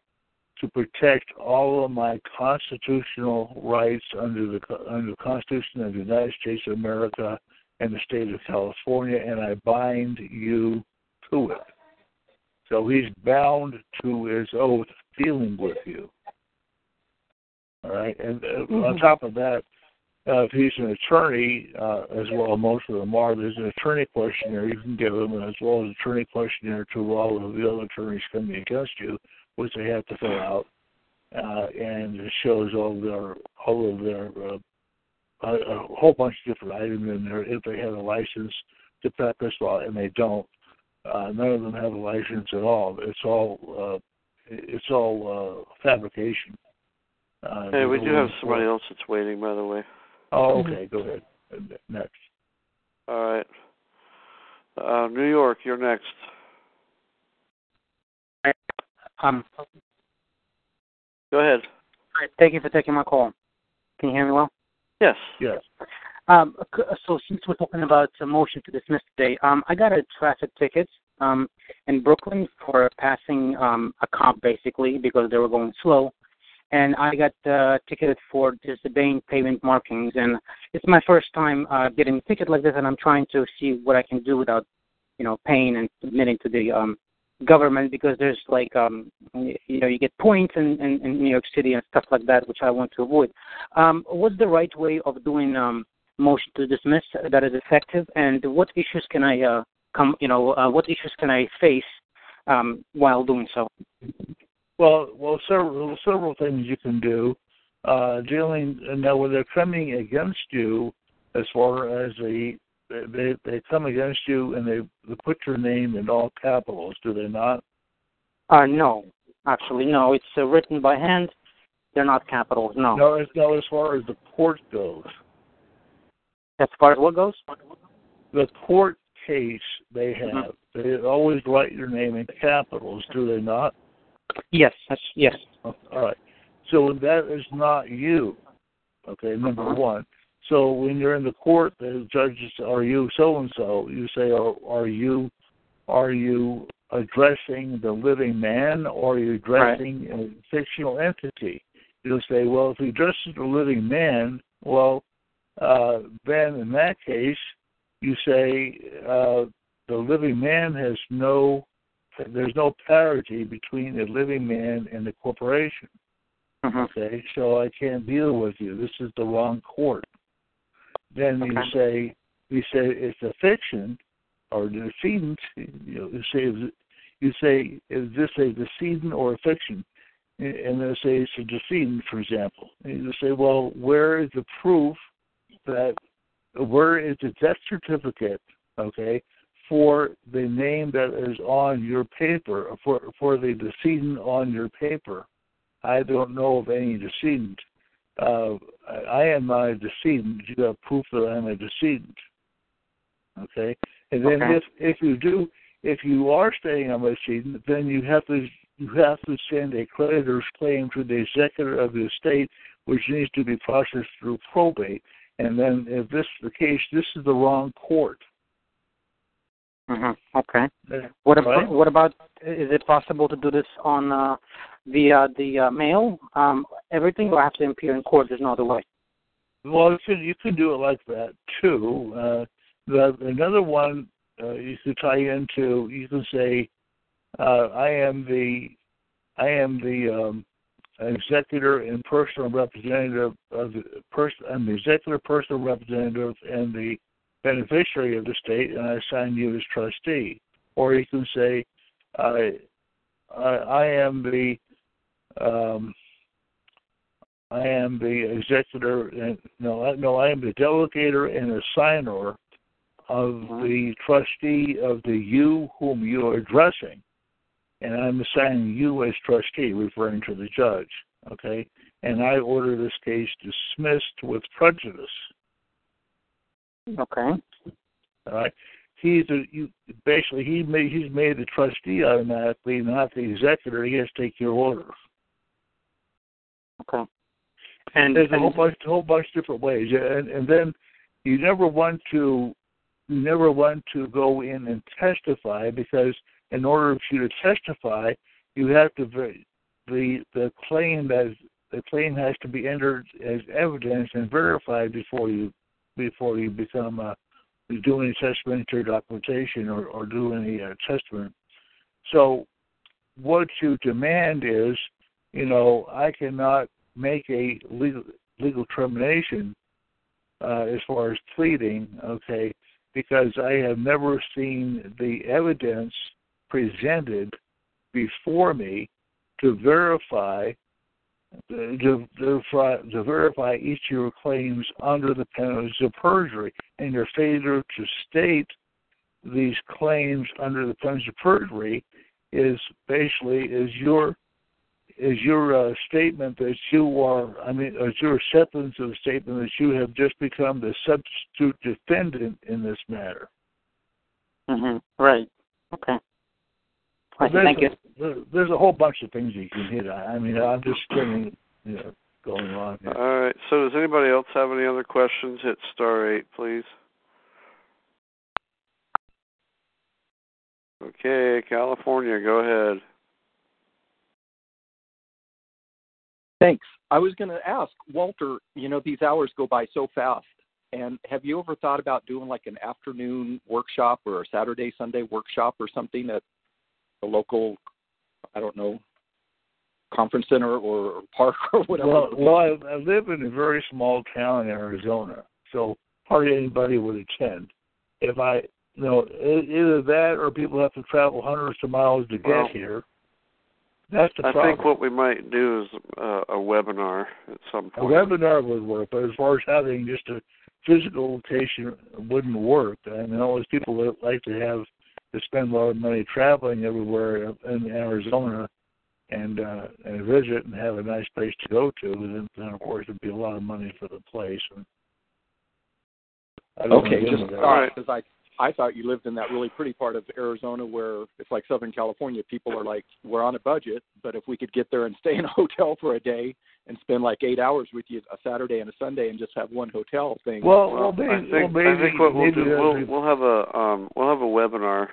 to protect all of my constitutional rights under the under the Constitution of the United States of America and the state of California, and I bind you to it. So he's bound to his oath dealing with you. All right? And mm-hmm. on top of that, uh, if he's an attorney, uh, as well most of them are, there's an attorney questionnaire you can give him, as well as an attorney questionnaire to all of the other attorneys coming against you, which they have to fill out, uh, and it shows all, their, all of their uh, A, a whole bunch of different items in there if they have a license to practice law, and they don't. Uh, none of them have a license at all. It's all uh, it's all uh, fabrication. Uh, hey, we do have somebody else that's waiting, by the way. Oh, okay. Go ahead. Next. All right. Uh, New York, you're next. Um. Go ahead. All right. Thank you for taking my call. Can you hear me well? Yes. Yes. Um, so since we're talking about a motion to dismiss today, um, I got a traffic ticket um, in Brooklyn for passing um, a cop, basically, because they were going slow. And I got uh, ticketed for disobeying pavement markings. And it's my first time uh, getting a ticket like this, and I'm trying to see what I can do without, you know, paying and submitting to the um, government, because there's like, um, you know, you get points in, in, in New York City and stuff like that, which I want to avoid. Um, what's the right way of doing um, motion to dismiss that is effective, and what issues can I uh, come, you know, uh, what issues can I face um, while doing so? Well, well, several several things you can do. Uh, dealing now when they're coming against you, as far as the They they come against you and they, they put your name in all capitals, do they not? Uh, no, actually, no. It's uh, written by hand. They're not capitals, no. No, as, no, as far as the court goes. As far as what goes? The court case they have. Mm-hmm. They always write your name in capitals, do they not? Yes, that's, yes. All right. So that is not you, okay, number mm-hmm. one. So when you're in the court, the judge says, "Are you so and so?" You say, "Are, are you, are you addressing the living man, or are you addressing right. a fictional entity?" You'll say, "Well, if he addresses the living man, well, uh, then in that case, you say uh, the living man has no, there's no parity between the living man and the corporation. Uh-huh. Okay, so I can't deal with you. This is the wrong court. Then okay. you say, you say it's a fiction or the decedent. You know, you say, you say, is this a decedent or a fiction? And they say it's a decedent, for example. And you say, well, where is the proof that, where is the death certificate, okay, for the name that is on your paper, for for the decedent on your paper? I don't know of any decedent. Uh, I am not a decedent. You have proof that I am a decedent, okay? And then okay. if if you do, if you are stating I'm a decedent, then you have to you have to send a creditor's claim to the executor of the estate, which needs to be processed through probate. And then, if this is the case, this is the wrong court. Mm-hmm. Okay. Uh, what about? Right? What about? Is it possible to do this on uh, via the uh, mail? Um, everything, or have to appear in court? There's no other way. Well, you could do it like that too. Uh, the, another one uh, you could tie into. You can say, uh, "I am the, I am the." Um, executor and personal representative of the person, I'm the executor, personal representative, and the beneficiary of the estate, and I assign you as trustee. Or you can say, I, I, I am the, um, I am the executor, and no, no, I am the delegator and assignor of the trustee of the you whom you are addressing. And I'm assigning you as trustee, referring to the judge, okay? And I order this case dismissed with prejudice. Okay. All right. He's a, you, basically, he made, he's made the trustee automatically, not the executor. He has to take your order. Okay. And there's and, a whole bunch, a whole bunch of different ways. And, and then you never want to, you never want to go in and testify, because in order for you to testify, you have to the the claim that the claim has to be entered as evidence and verified before you before you become uh, do any testamentary documentation or, or do any uh, testament. So, what you demand is, you know, I cannot make a legal legal termination uh, as far as pleading, okay, because I have never seen the evidence presented before me to verify to, to, to verify each of your claims under the penalties of perjury, and your failure to state these claims under the penalties of perjury is basically is your is your uh, statement that you are I mean is your acceptance of the statement that you have just become the substitute defendant in this matter. Mm-hmm. Right. Okay. There's, Thank you. There's a whole bunch of things you can hit. I mean, I'm just getting, you know, going on here. All right. So does anybody else have any other questions? Hit star eight, please. Okay, California, go ahead. Thanks. I was going to ask, Walter, you know, these hours go by so fast. And have you ever thought about doing like an afternoon workshop or a Saturday, Sunday workshop or something at a local, I don't know, conference center or park or whatever? Well, well I, I live in a very small town in Arizona, so hardly anybody would attend. If I, you know, either that or people have to travel hundreds of miles to get well, here. That's the I problem. I think what we might do is uh, a webinar at some point. A webinar would work, but as far as having just a physical location wouldn't work. I mean, all those people that like to have to spend a lot of money traveling everywhere in Arizona and uh, and visit and have a nice place to go to, and then, then of course it'd be a lot of money for the place. And I don't okay, just all right. Because I I thought you lived in that really pretty part of Arizona where it's like Southern California. People are like, we're on a budget, but if we could get there and stay in a hotel for a day and spend like eight hours with you a Saturday and a Sunday and just have one hotel thing. Well, well, well, I, think, well maybe, I think what we'll maybe, do we'll we'll have a um, we'll have a webinar.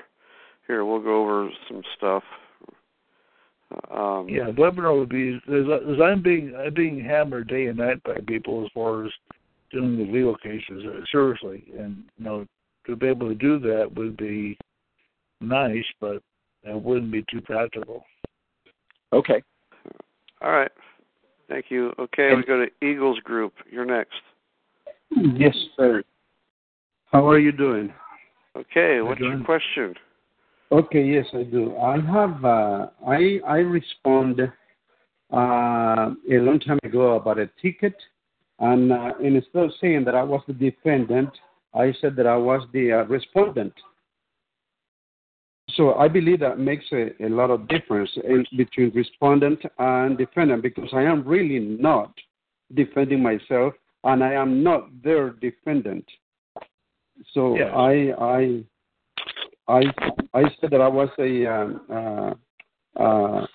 Here, we'll go over some stuff. Um, yeah, webinar would be, because I'm being, I'm being hammered day and night by people as far as doing the legal cases, seriously. And, you know, to be able to do that would be nice, but it wouldn't be too practical. Okay. All right. Thank you. Okay, we go to Eagles Group. You're next. Yes, sir. How are you doing? Okay, what's your question? Okay, yes, I do. I have, uh, I I respond uh, a long time ago about a ticket, and, uh, and instead of saying that I was the defendant, I said that I was the uh, respondent. So I believe that makes a, a lot of difference in, between respondent and defendant, because I am really not defending myself, and I am not their defendant. So yes. I I I I said that I was a um, uh, uh,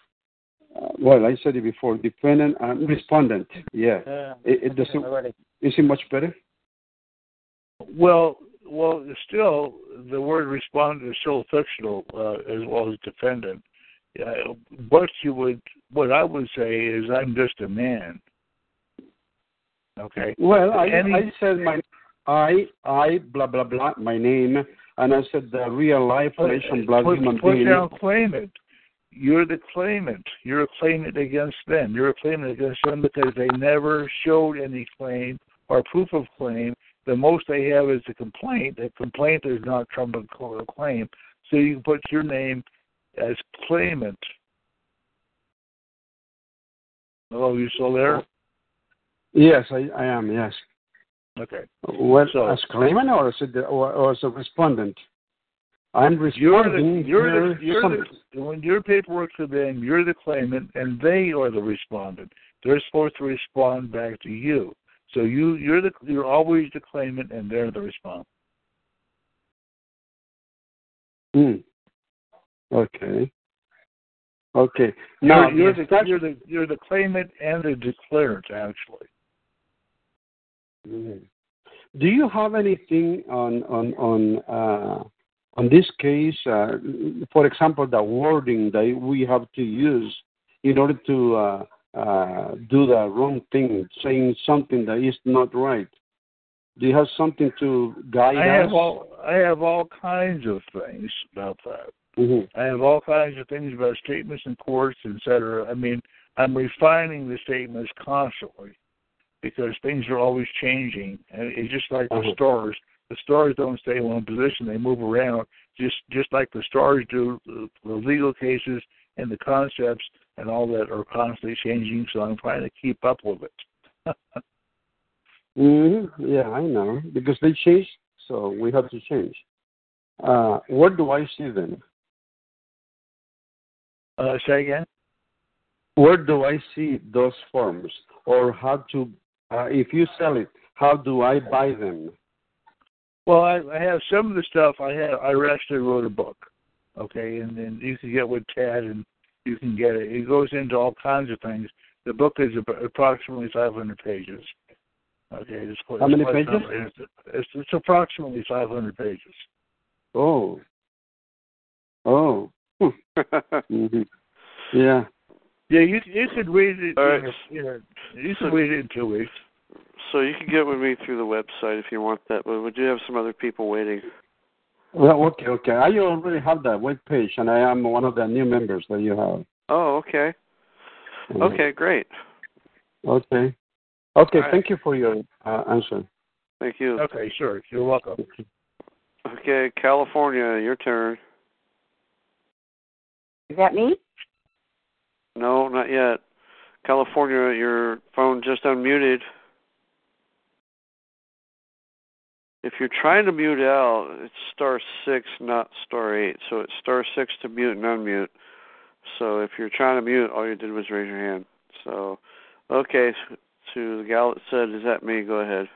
well, I said it before, defendant and respondent. Yeah, uh, it, it doesn't. Already. Is it much better? Well. Well, still, the word respondent is so fictional uh, as well as defendant. Uh, what you would, what I would say is, I'm just a man. Okay. Well, I, Any, I said my, I, I, blah blah blah, my name, and I said the real life relation, blah human being. Put down claimant. You're the claimant. You're a claimant against them. You're a claimant against them because they never showed any claim or proof of claim. The most they have is a complaint. The complaint is not trump or claim. So you can put your name as claimant. Hello, you still there? Yes, I, I am, yes. Okay. Well, so, as claimant or as a, or, or as a respondent? I'm responding. You're the, you're the, you're the, when your paperwork to them, you're the claimant, and they are the respondent. They're supposed to respond back to you. So you, you're the you're always the claimant, and they're the respondent. Mm. Okay. Okay. Now you're, you're, the, you're the you're the claimant and the declarant, actually. Mm. Do you have anything on on on uh, on this case? Uh, for example, the wording that we have to use in order to. Uh, Uh, do the wrong thing, saying something that is not right. Do you have something to guide I us? Have all, I have all kinds of things about that. Mm-hmm. I have all kinds of things about statements in courts, et cetera. I mean, I'm refining the statements constantly because things are always changing. And it's just like mm-hmm. the stars. The stars don't stay in one position. They move around just, just like the stars do. The, the legal cases and the concepts and all that are constantly changing, so I'm trying to keep up with it. mm-hmm. Yeah, I know. Because they change, so we have to change. Uh, where do I see them? Uh, say again? Where do I see those forms? Or how to, uh, if you sell it, how do I buy them? Well, I, I have some of the stuff I have. I actually wrote a book, okay? And then you can get with Tad and you can get it. It goes into all kinds of things. The book is approximately five hundred pages. Okay, it's quite, how many it's pages? Not, it's, it's, it's approximately five hundred pages. Oh. Oh. mm-hmm. Yeah. Yeah, you you could read it. All right. You, know, you could read it in two weeks. So you can get with me through the website if you want that. But we do have some other people waiting. Well, okay, okay. I already have that web page, and I am one of the new members that you have. Oh, okay. Okay, great. Okay. Okay, right. Thank you for your uh, answer. Thank you. Okay, sure. You're welcome. Okay, California, your turn. Is that me? No, not yet. California, your phone just unmuted. If you're trying to mute out, it's star six, not star eight. So it's star six to mute and unmute. So if you're trying to mute, all you did was raise your hand. So, okay, to the gal that said, is that me? Go ahead.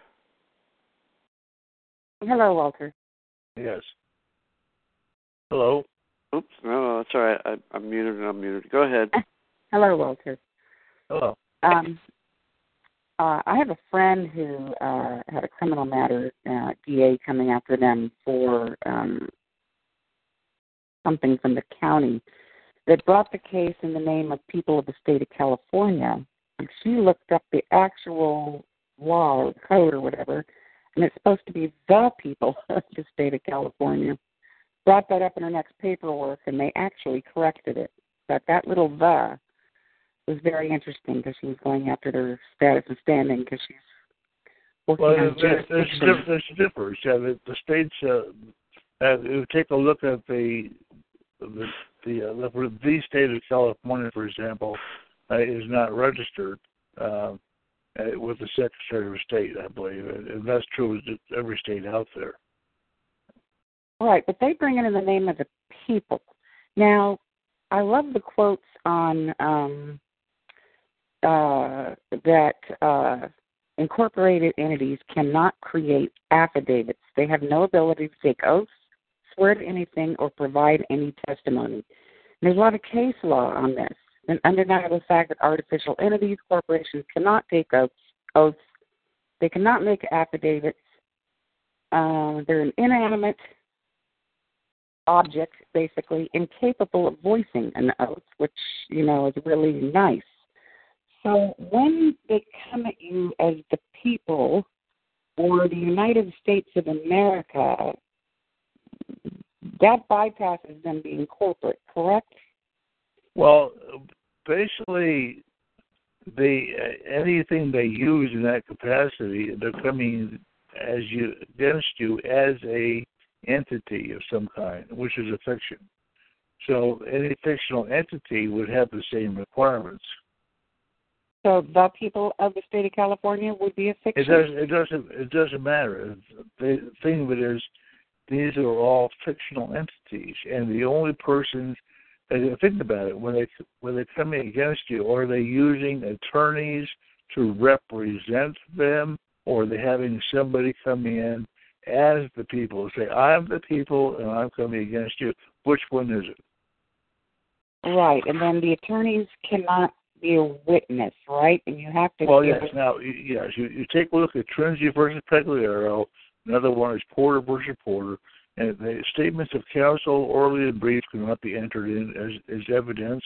Hello, Walter. Yes. Hello. Oops, no, no, that's all right. I, I'm muted and unmuted. Go ahead. Hello, Walter. Hello. Um. Uh, I have a friend who uh, had a criminal matter, uh, D A coming after them for um, something from the county. They brought the case in the name of people of the state of California. And she looked up the actual law or code or whatever, and it's supposed to be the people of the state of California. brought that up in her next paperwork, and they actually corrected it. But that little "the" was very interesting because she was going after their status and standing because she's working well, on jurisdiction. Well, there's, there's difference. Yeah, the, the states, uh, uh, if you take a look at the the, the, uh, the state of California, for example, uh, is not registered uh, with the Secretary of State, I believe. And that's true with every state out there. Right, but they bring it in the name of the people. Now, I love the quotes on um, uh, that uh, incorporated entities cannot create affidavits. They have no ability to take oaths, swear to anything, or provide any testimony. And there's a lot of case law on this. An undeniable fact that artificial entities, corporations, cannot take oaths. oaths. They cannot make affidavits. Uh, they're an inanimate object, basically, incapable of voicing an oath, which, you know, is really nice. So when they come at you as the people or the United States of America, that bypasses them being corporate, correct? Well, basically, the anything they use in that capacity, they're coming as you against you as a entity of some kind, which is a fiction. So any fictional entity would have the same requirements. So the people of the state of California would be a fiction? It doesn't, it doesn't, it doesn't matter. The thing of it is, these are all fictional entities, and the only persons, think about it, when, they, when they're coming against you, are they using attorneys to represent them, or are they having somebody come in as the people, say, I'm the people and I'm coming against you? Which one is it? Right, and then the attorneys cannot be a witness, right? And you have to... Well, yes, it. Now, yes, you, you take a look at Trinity versus Pagliaro, another one is Porter versus Porter, and the statements of counsel orally and brief cannot be entered in as, as evidence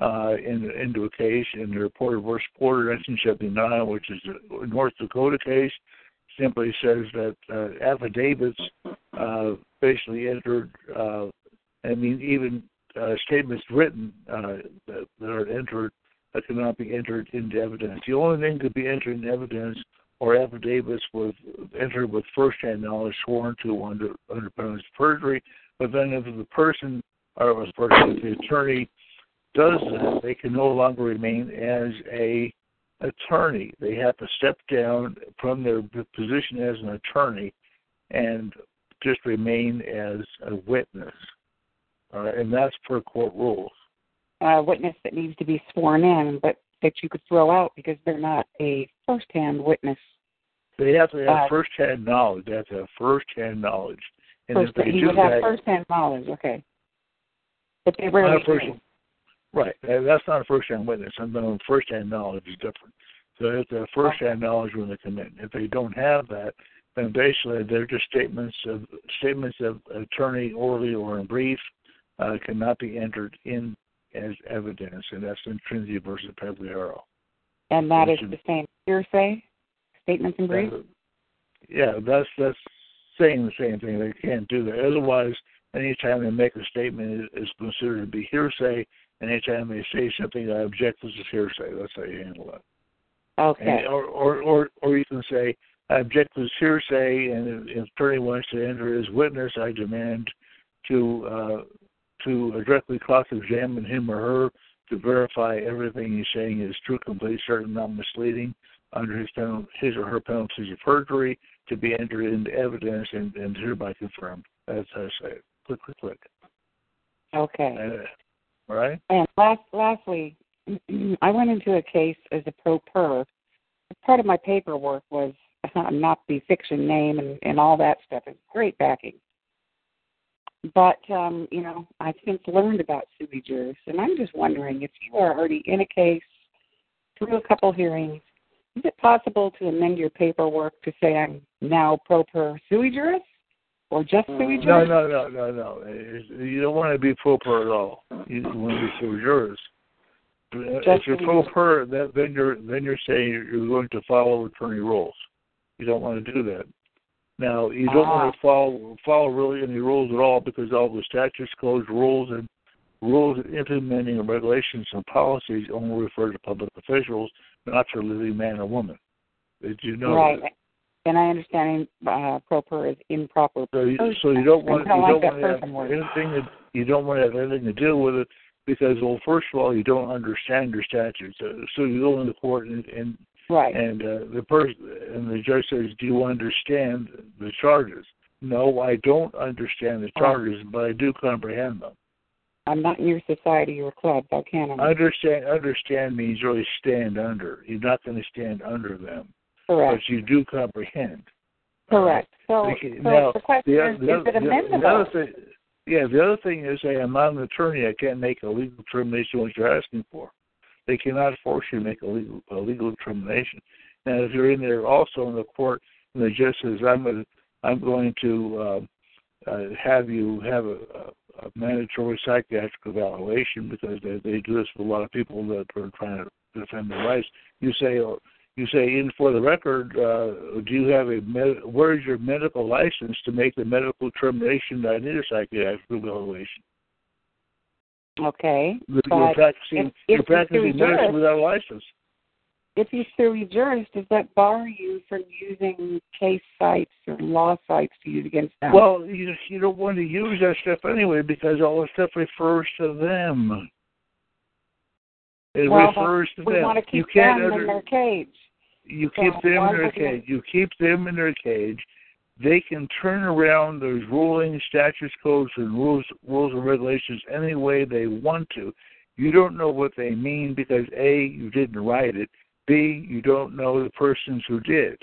uh, in, into a case. In the Porter versus Porter nineteen seventy-nine, which is a North Dakota case, simply says that uh, affidavits uh, basically entered, uh, I mean, even uh, statements written uh, that, that are entered that cannot be entered into evidence. The only thing that could be entered in evidence or affidavits was entered with first-hand knowledge sworn to under, under penalty of perjury, but then if the person, or if the attorney does that, they can no longer remain as a attorney. They have to step down from their position as an attorney and just remain as a witness, uh, and that's per court rules. A witness that needs to be sworn in, but that you could throw out because they're not a first-hand witness. They have to have uh, first-hand knowledge. They have to have first-hand knowledge. And first, if they do have that, first-hand knowledge, okay. But they rarely do. Right. That's not a first-hand witness. I'm saying first-hand knowledge is different. So they have to have first-hand knowledge when they come in. If they don't have that, then basically they're just statements of statements of attorney orally or in brief uh, cannot be entered in as evidence, and that's in Trinity versus Pebrillero. And that is the same hearsay statements in brief. Yeah, that's that's saying the same thing. They can't do that. Otherwise, anytime they make a statement, it's considered to be hearsay. And anytime they say something, I object, this is hearsay. That's how you handle it. Okay. And, or, or, or, or you can say, I object to this hearsay, and if, if attorney wants to enter as witness, I demand to uh, to directly cross-examine him or her to verify everything he's saying is true, complete, certain, not misleading, under his, penalty, his or her penalties of perjury, to be entered into evidence and, and hereby confirmed. That's how I say it. Click, click, click. Okay. Uh, Right. And last, lastly, I went into a case as a pro per. Part of my paperwork was not the fiction name and, and all that stuff. It's great backing. But, um, you know, I've since learned about sui juris, and I'm just wondering if you are already in a case, through a couple hearings, is it possible to amend your paperwork to say I'm now pro per sui juris? Or just sui juris? No, no, no, no, no. You don't want to be pro per at all. You want to be sui juris. If you're pro per, that, then you're then you're saying you're going to follow attorney rules. You don't want to do that. Now, you don't ah. want to follow follow really any rules at all, because all the statutes, codes, rules, and rules implementing regulations and policies only refer to public officials, not to a living man or woman. Did you know right. that? And I understand uh, proper is improper. So you, so you don't want, you don't like want to have word. anything to, you don't want to have anything to do with it, because, well, first of all, you don't understand your statutes. So, so you go into court and and right. and uh, the person and the judge says, "Do you understand the charges?" No, I don't understand the charges, right. but I do comprehend them. I'm not in your society or club, so can I? Understand, understand means really stand under. You're not going to stand under them. Correct. But you do comprehend. Correct. So, okay. so now, the question the, is, the, is it amendable? The other thing, yeah, the other thing is, hey, I'm not an attorney. I can't make a legal determination what you're asking for. They cannot force you to make a legal, a legal determination. Now, if you're in there also in the court and the judge says, I'm going to, I'm going to uh, uh, have you have a, a mandatory psychiatric evaluation, because they, they do this with a lot of people that are trying to defend their rights, you say, oh, You say, in for the record, uh, do you have a med- where is your medical license to make the medical determination that I need a psychiatric evaluation? Okay. You're, you're practicing, if, you're if practicing medicine jurist, without a license. If you're sui juris, does that bar you from using case sites or law sites to use against them? Well, you, you don't want to use that stuff anyway, because all that stuff refers to them. It well, refers to we them. Want to keep you can't them under, in their cage. You so keep them in their cage. You keep them in their cage. They can turn around those rulings, statutes, codes, and rules, rules and regulations any way they want to. You don't know what they mean because, A, you didn't write it. B, you don't know the persons who did.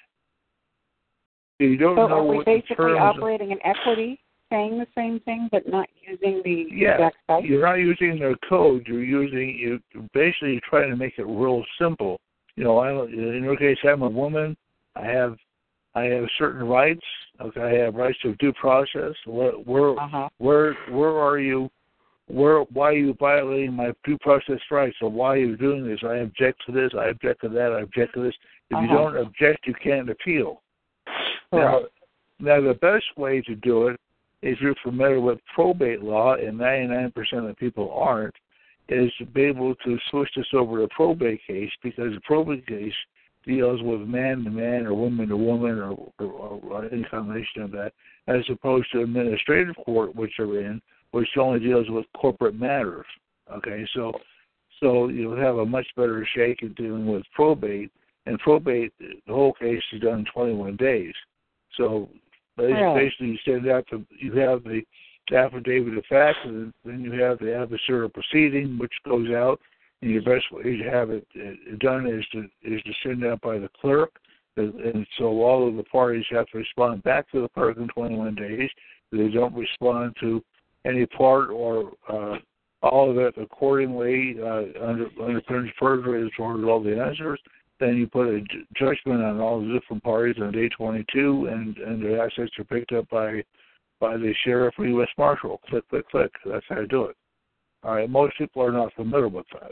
You don't so know are we what basically the terms operating in equity? Saying the same thing, but not using the yeah, exact site? You're not using their code. You're using, you're basically trying to make it real simple. You know, I, in your case, I'm a woman. I have, I have certain rights. Okay, I have rights of due process. Where, where, uh-huh. where, where are you? Where, why are you violating my due process rights? Or why are you doing this? I object to this. I object to that. I object to this. If uh-huh. you don't object, you can't appeal. Correct. Now, now, the best way to do it, if you're familiar with probate law, and ninety-nine percent of the people aren't, is to be able to switch this over to a probate case, because the probate case deals with man to man or woman to woman or, or, or any combination of that, as opposed to administrative court, which are in, which only deals with corporate matters. Okay, so so you'll have a much better shake at dealing with probate, and probate, the whole case is done in twenty-one days. So basically, you send out the, you have the affidavit of fact, and then you have the adversarial proceeding, which goes out. And your best way to have it done is to is to send out by the clerk, and, and so all of the parties have to respond back to the clerk in twenty-one days. They don't respond to any part or uh, all of it accordingly. Uh, under under perjury is ordered all the answers. Then you put a ju- judgment on all the different parties on day twenty-two, and, and their assets are picked up by by the sheriff or U S Marshal. Click, click, click. That's how you do it. All right, most people are not familiar with that.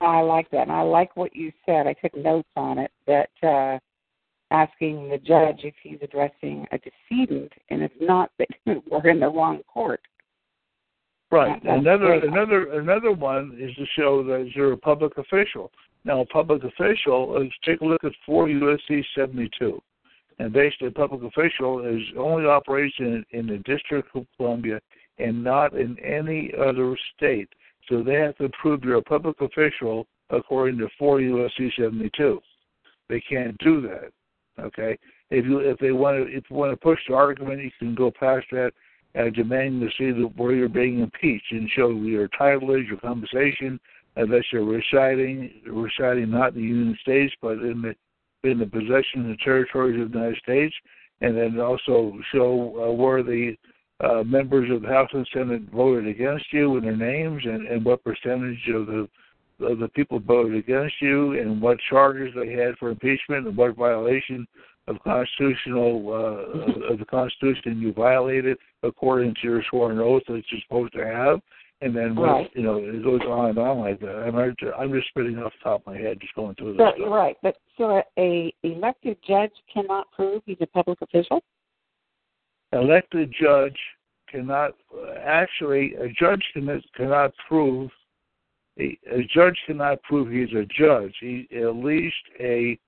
I like that, and I like what you said. I took notes on it, that uh, asking the judge if he's addressing a decedent, and if not, that we're in the wrong court. Right. That, another another another one is to show that you're a public official. Now, a public official is, take a look at four U S C seventy-two. And basically, a public official is only operates in, in the District of Columbia and not in any other state. So they have to prove you're a public official according to four U S C seventy-two. They can't do that, okay? If you if they want to if you want to push the argument, you can go past that and demand to see the, where you're being impeached and show your tutelage, your compensation, unless you're residing, residing not in the United States, but in the, in the possession and territories of the United States, and then also show uh, where the uh, members of the House and Senate voted against you and their names, and, and what percentage of the of the people voted against you, and what charges they had for impeachment, and what violation of constitutional uh, of the Constitution you violated according to your sworn oath that you're supposed to have. And then, right. you know, it goes on and on like that. I'm, I'm just spitting off the top of my head, just going through this. So, right, but so a elected judge cannot prove he's a public official? elected judge cannot actually a judge cannot, cannot prove a judge cannot prove he's a judge. He at least a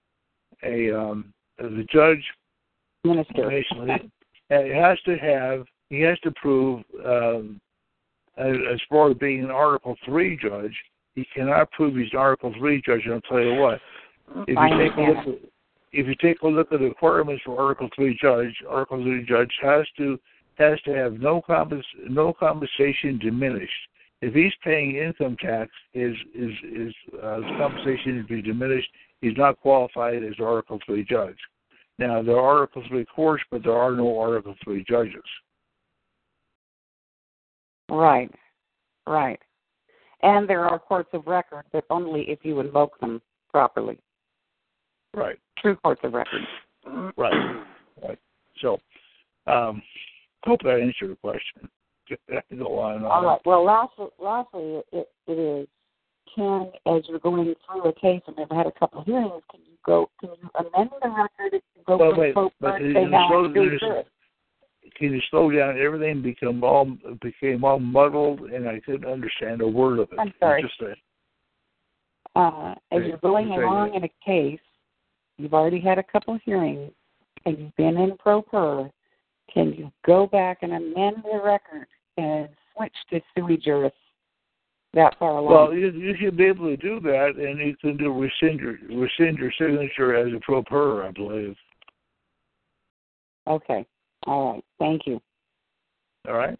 a um, the judge minister basically has to have he has to prove um, as, as far as being an Article three judge. He cannot prove he's an Article three judge, and I'll tell you what. If you take a look at, if you take a look at the requirements for Article three judge, Article three judge has to has to have no compens- no compensation diminished. If he's paying income tax, his his his, uh, his compensation would be diminished. He's not qualified as Article three judge. Now there are Article three courts, but there are no Article three judges. Right, right. And there are courts of record, but only if you invoke them properly. Right. True courts of record. Right. Right. So, um, hope that answered your question. Go on. All right. Well, lastly, lastly it, it is, can, as you're going through a case, and I've had a couple of hearings, can you go, can you amend the record? Go well, wait, but first, you slow, do just, can you slow down? Everything became all, became all muddled, and I couldn't understand a word of it. I'm sorry. Just a, Uh, as you're going along in a case, you've already had a couple hearings, and you've been in pro per, can you go back and amend the record and switch to sui juris that far along? Well, you, you should be able to do that, and you can do rescind your, rescind your signature as a pro per, I believe. Okay. All right. Thank you. All right.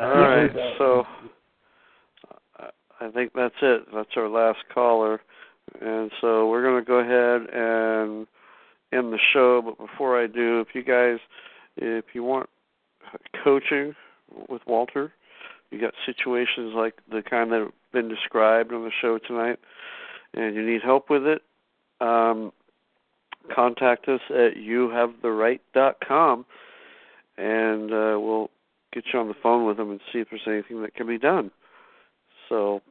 All right. So... I think that's it. That's our last caller. And so we're going to go ahead and end the show. But before I do, if you guys, if you want coaching with Walter, you got situations like the kind that have been described on the show tonight, and you need help with it, um, contact us at you have the right dot com, and uh, we'll get you on the phone with them and see if there's anything that can be done. So,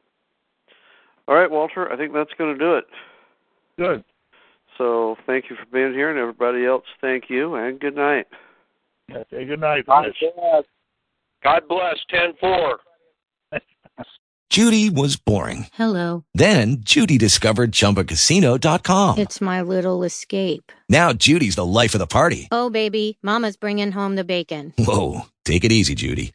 all right, Walter, I think that's going to do it. Good. So thank you for being here, and everybody else, thank you, and good night. Yeah, say good night. God bless. God bless. ten four Judy was boring. Hello. Then Judy discovered Chumba Casino dot com. It's my little escape. Now Judy's the life of the party. Oh, baby, mama's bringing home the bacon. Whoa, take it easy, Judy.